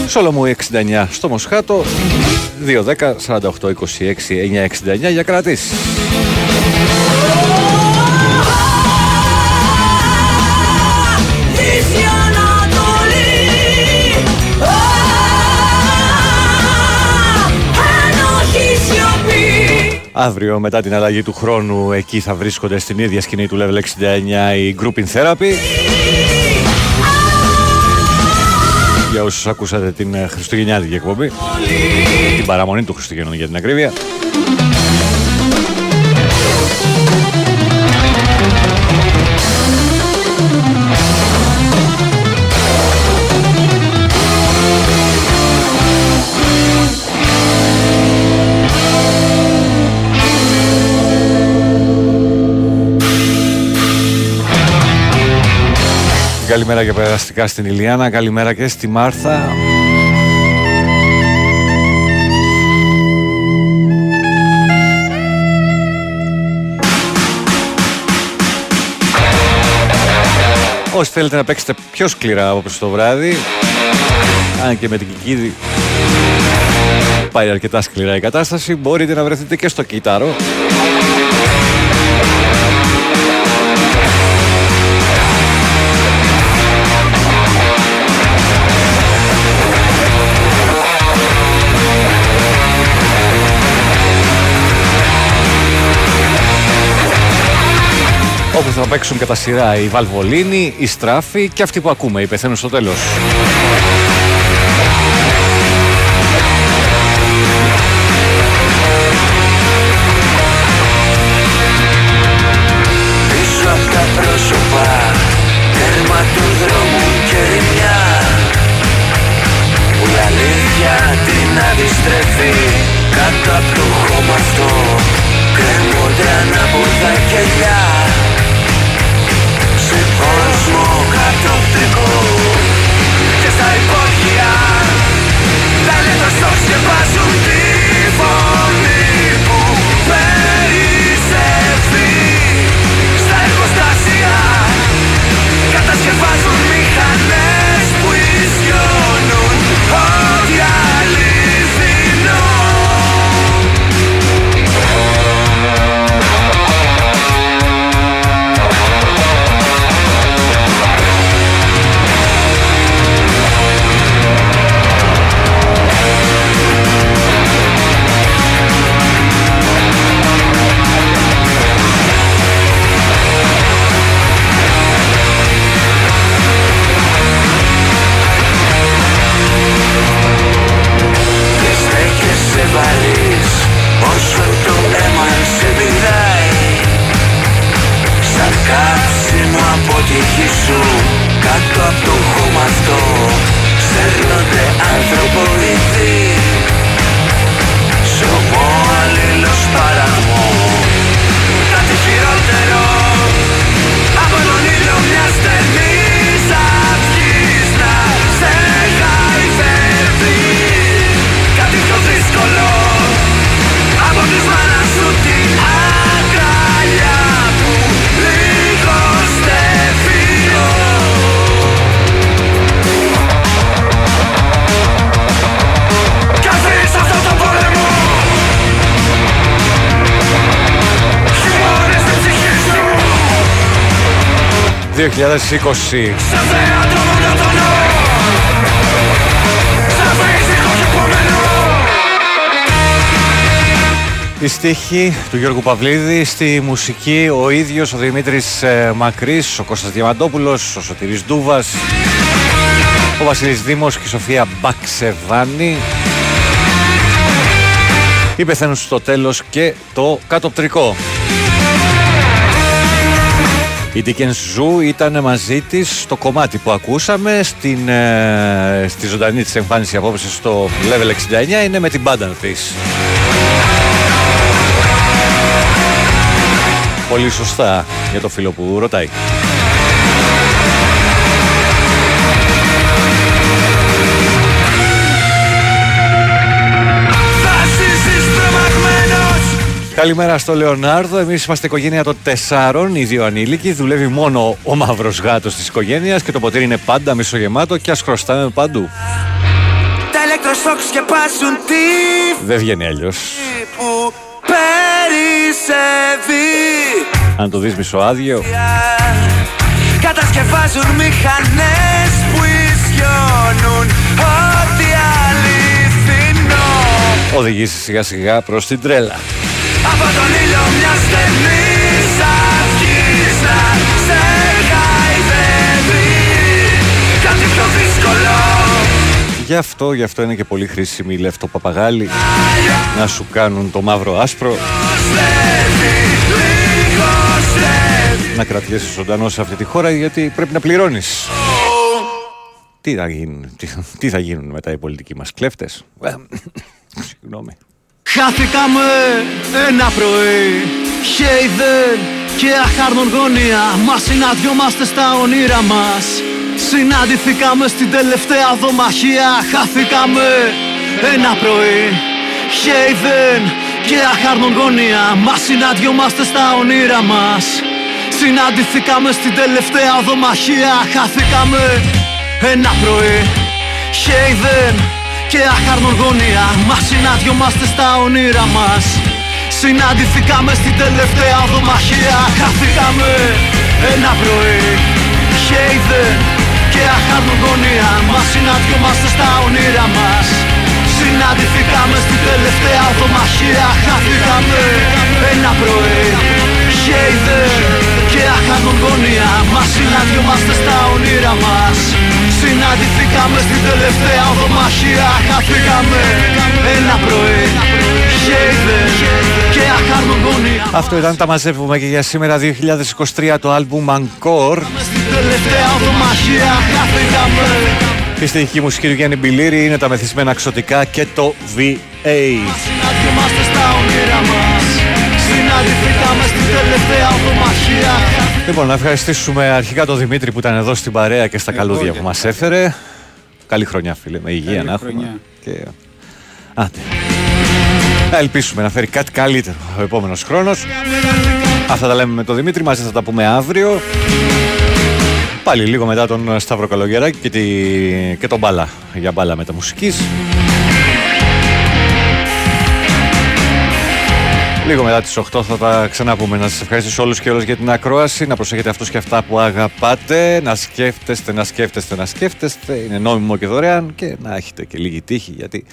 Σολομού 69 στο Μοσχάτο. 210-48-26-969 για κρατήσεις. Αύριο μετά την αλλαγή του χρόνου εκεί θα βρίσκονται στην ίδια σκηνή του Level 69 η Group in Therapy. Για όσους ακούσατε την χριστουγεννιάτικη εκπομπή, την παραμονή του Χριστουγέννων για την ακρίβεια. Καλημέρα και περαστικά στην Ηλιάνα, καλημέρα και στη Μάρθα. Όσοι θέλετε να παίξετε πιο σκληρά από το βράδυ, αν και με την Κικίδη πάει αρκετά σκληρά η κατάσταση, μπορείτε να βρεθείτε και στο κύτταρο. Όπου θα παίξουν κατά σειρά η Βαλβολίνη, η Στράφη και αυτοί που ακούμε, οι πεθαίνουν στο τέλος. Πίσω απ' τα πρόσωπα, τέρμα του δρόμου και ρημιά, που η αλήθεια την αντιστρέφει, κάτω απ' το χώμα αυτό, κρέμονται ανάποδα κελιά. Κόσμο κατοπτικό και στα υπόγεια τα λέτα στόχς και βάζουν τη φωνή που περισσεύει. Στα εργοστάσια κατασκευάζουν μηχανές που ισιώνουν ό,τι αληθινό. Δε στέκεσαι βαρύς όσο το βλέμμα σε πηδάει, σαν κάψιμο από τη γη σου, κάτω από το χώμα αυτό σέρνονται ανθρωποειδοί. Σωμό αλλήλος παραγμό, κάτι χειρότερο από τον ήλιο μια στενή. Η στίχη του Γιώργου Παυλίδη, στη μουσική ο ίδιος, ο Δημήτρης Μακρύς, ο Κώστας Διαμαντόπουλος, ο Σωτήρης Ντούβας, ο Βασίλης Δήμος και η Σοφία Μπαξεβάνη. Οι πεθαίνουν στο τέλος και το κατοπτρικό. Η Dickens Zoo ήταν μαζί της στο κομμάτι που ακούσαμε στη ζωντανή της εμφάνιση απόψε στο Level 69, είναι με την μπάντα της. Πολύ σωστά για το φίλο που ρωτάει. Καλημέρα στο Λεωνάρδο. Εμείς είμαστε οικογένεια των 4, οι 2 ανήλικοι. Δουλεύει μόνο ο μαύρος γάτος της οικογένειας και το ποτήρι είναι πάντα μισογεμάτο και ας χρωστάμε παντού. ηλεκτροσόκ σκεπάσουν τη. Δεν βγαίνει αλλιώς. Που περισσεύει. Αν το δεις μισοάδιο. Κατασκευάζουν μηχανές που ισιώνουν ό,τι αληθινό. Οδηγήσει σιγά σιγά προς την τρέλα. Από τον ήλιο μια στενή αυγής να σε χαϊδεύει. Κάτι πιο δύσκολο. Γι' αυτό είναι και πολύ χρήσιμη η λεφτοπαπαγάλη. Να σου κάνουν το μαύρο άσπρο. Να κρατιέσαι ζωντανό σε αυτή τη χώρα, γιατί πρέπει να πληρώνεις. Τι θα γίνουν μετά οι πολιτικοί μας κλέφτες. Συγγνώμη. Χάθηκαμε ένα πρωί χέιδε και αχάρνον γωνία. Μα συναντιόμαστε στα όνειρά μας. Συναντηθήκαμε στην τελευταία δομαχία. Χάθηκαμε ένα πρωί χέιδεν και αχάρνον γωνία. Μα συναντιόμαστε στα όνειρά μας. Συναντηθήκαμε στην τελευταία δομαχία. Χάθηκαμε ένα πρωί χέιδεν και άχαρνον γωνία. Μα συναντιόμαστε στα όνειρά μας. Συναντηθήκαμε στην τελευταία δομαχία. Χάθηκαμε ένα πρωί χέιδεν και άχαρνον γωνία. Μα συναντιόμαστε στα όνειρά μας. Συναντηθήκαμε στην τελευταία δομαχία. Χάθηκαμε ένα πρωί χέιδεν και άχανον γωνία, μα συναντιόμαστε στα όνειρά μας. Συναντηθήκαμε στην τελευταία οδομαχία. Χαθήκαμε ένα πρωί χέιδεν και άχανον γωνία. Αυτό ήταν τα μαζεύουμε και για σήμερα 2023, το άλμπουμ Encore. Στην τελευταία οδομαχία χαθήκαμε. Η στοιχική μουσική του Γιάννη Μπιλήρη είναι τα μεθυσμένα ξωτικά και το VA. Μα συναντιόμαστε στα όνειρά μας. Λοιπόν, να ευχαριστήσουμε αρχικά τον Δημήτρη που ήταν εδώ στην παρέα και στα καλούδια που μας έφερε. Καλή χρονιά, φίλε, με υγεία να έχουμε. Και... Άντε. Ελπίσουμε να φέρει κάτι καλύτερο ο επόμενος χρόνος. Αυτά τα λέμε με τον Δημήτρη, μαζί θα τα πούμε αύριο. Πάλι λίγο μετά τον Σταύρο Καλογεράκη και τον Μπάλα, για μπάλα μεταμουσικής. Λίγο μετά τις 8 θα τα ξαναπούμε. Να σας ευχαριστήσω όλους και όλες για την ακρόαση. Να προσέχετε αυτούς και αυτά που αγαπάτε. Να σκέφτεστε. Είναι νόμιμο και δωρεάν. Και να έχετε και λίγη τύχη, γιατί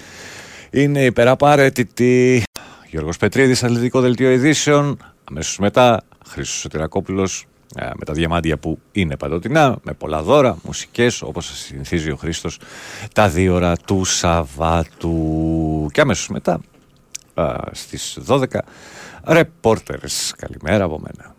είναι υπεραπαραίτητη. Γιώργος Πετρίδης, Αθλητικό Δελτίο Ειδήσεων. Αμέσως μετά, Χρήστος Σωτηρακόπουλος. Με τα διαμάντια που είναι παντοτινά. Με πολλά δώρα, μουσικές, όπως σας συνηθίζει ο Χρήστος. Τα 2 ώρα του Σαββάτου. Και αμέσως μετά. Στις 12, Reporters. Καλημέρα από μένα.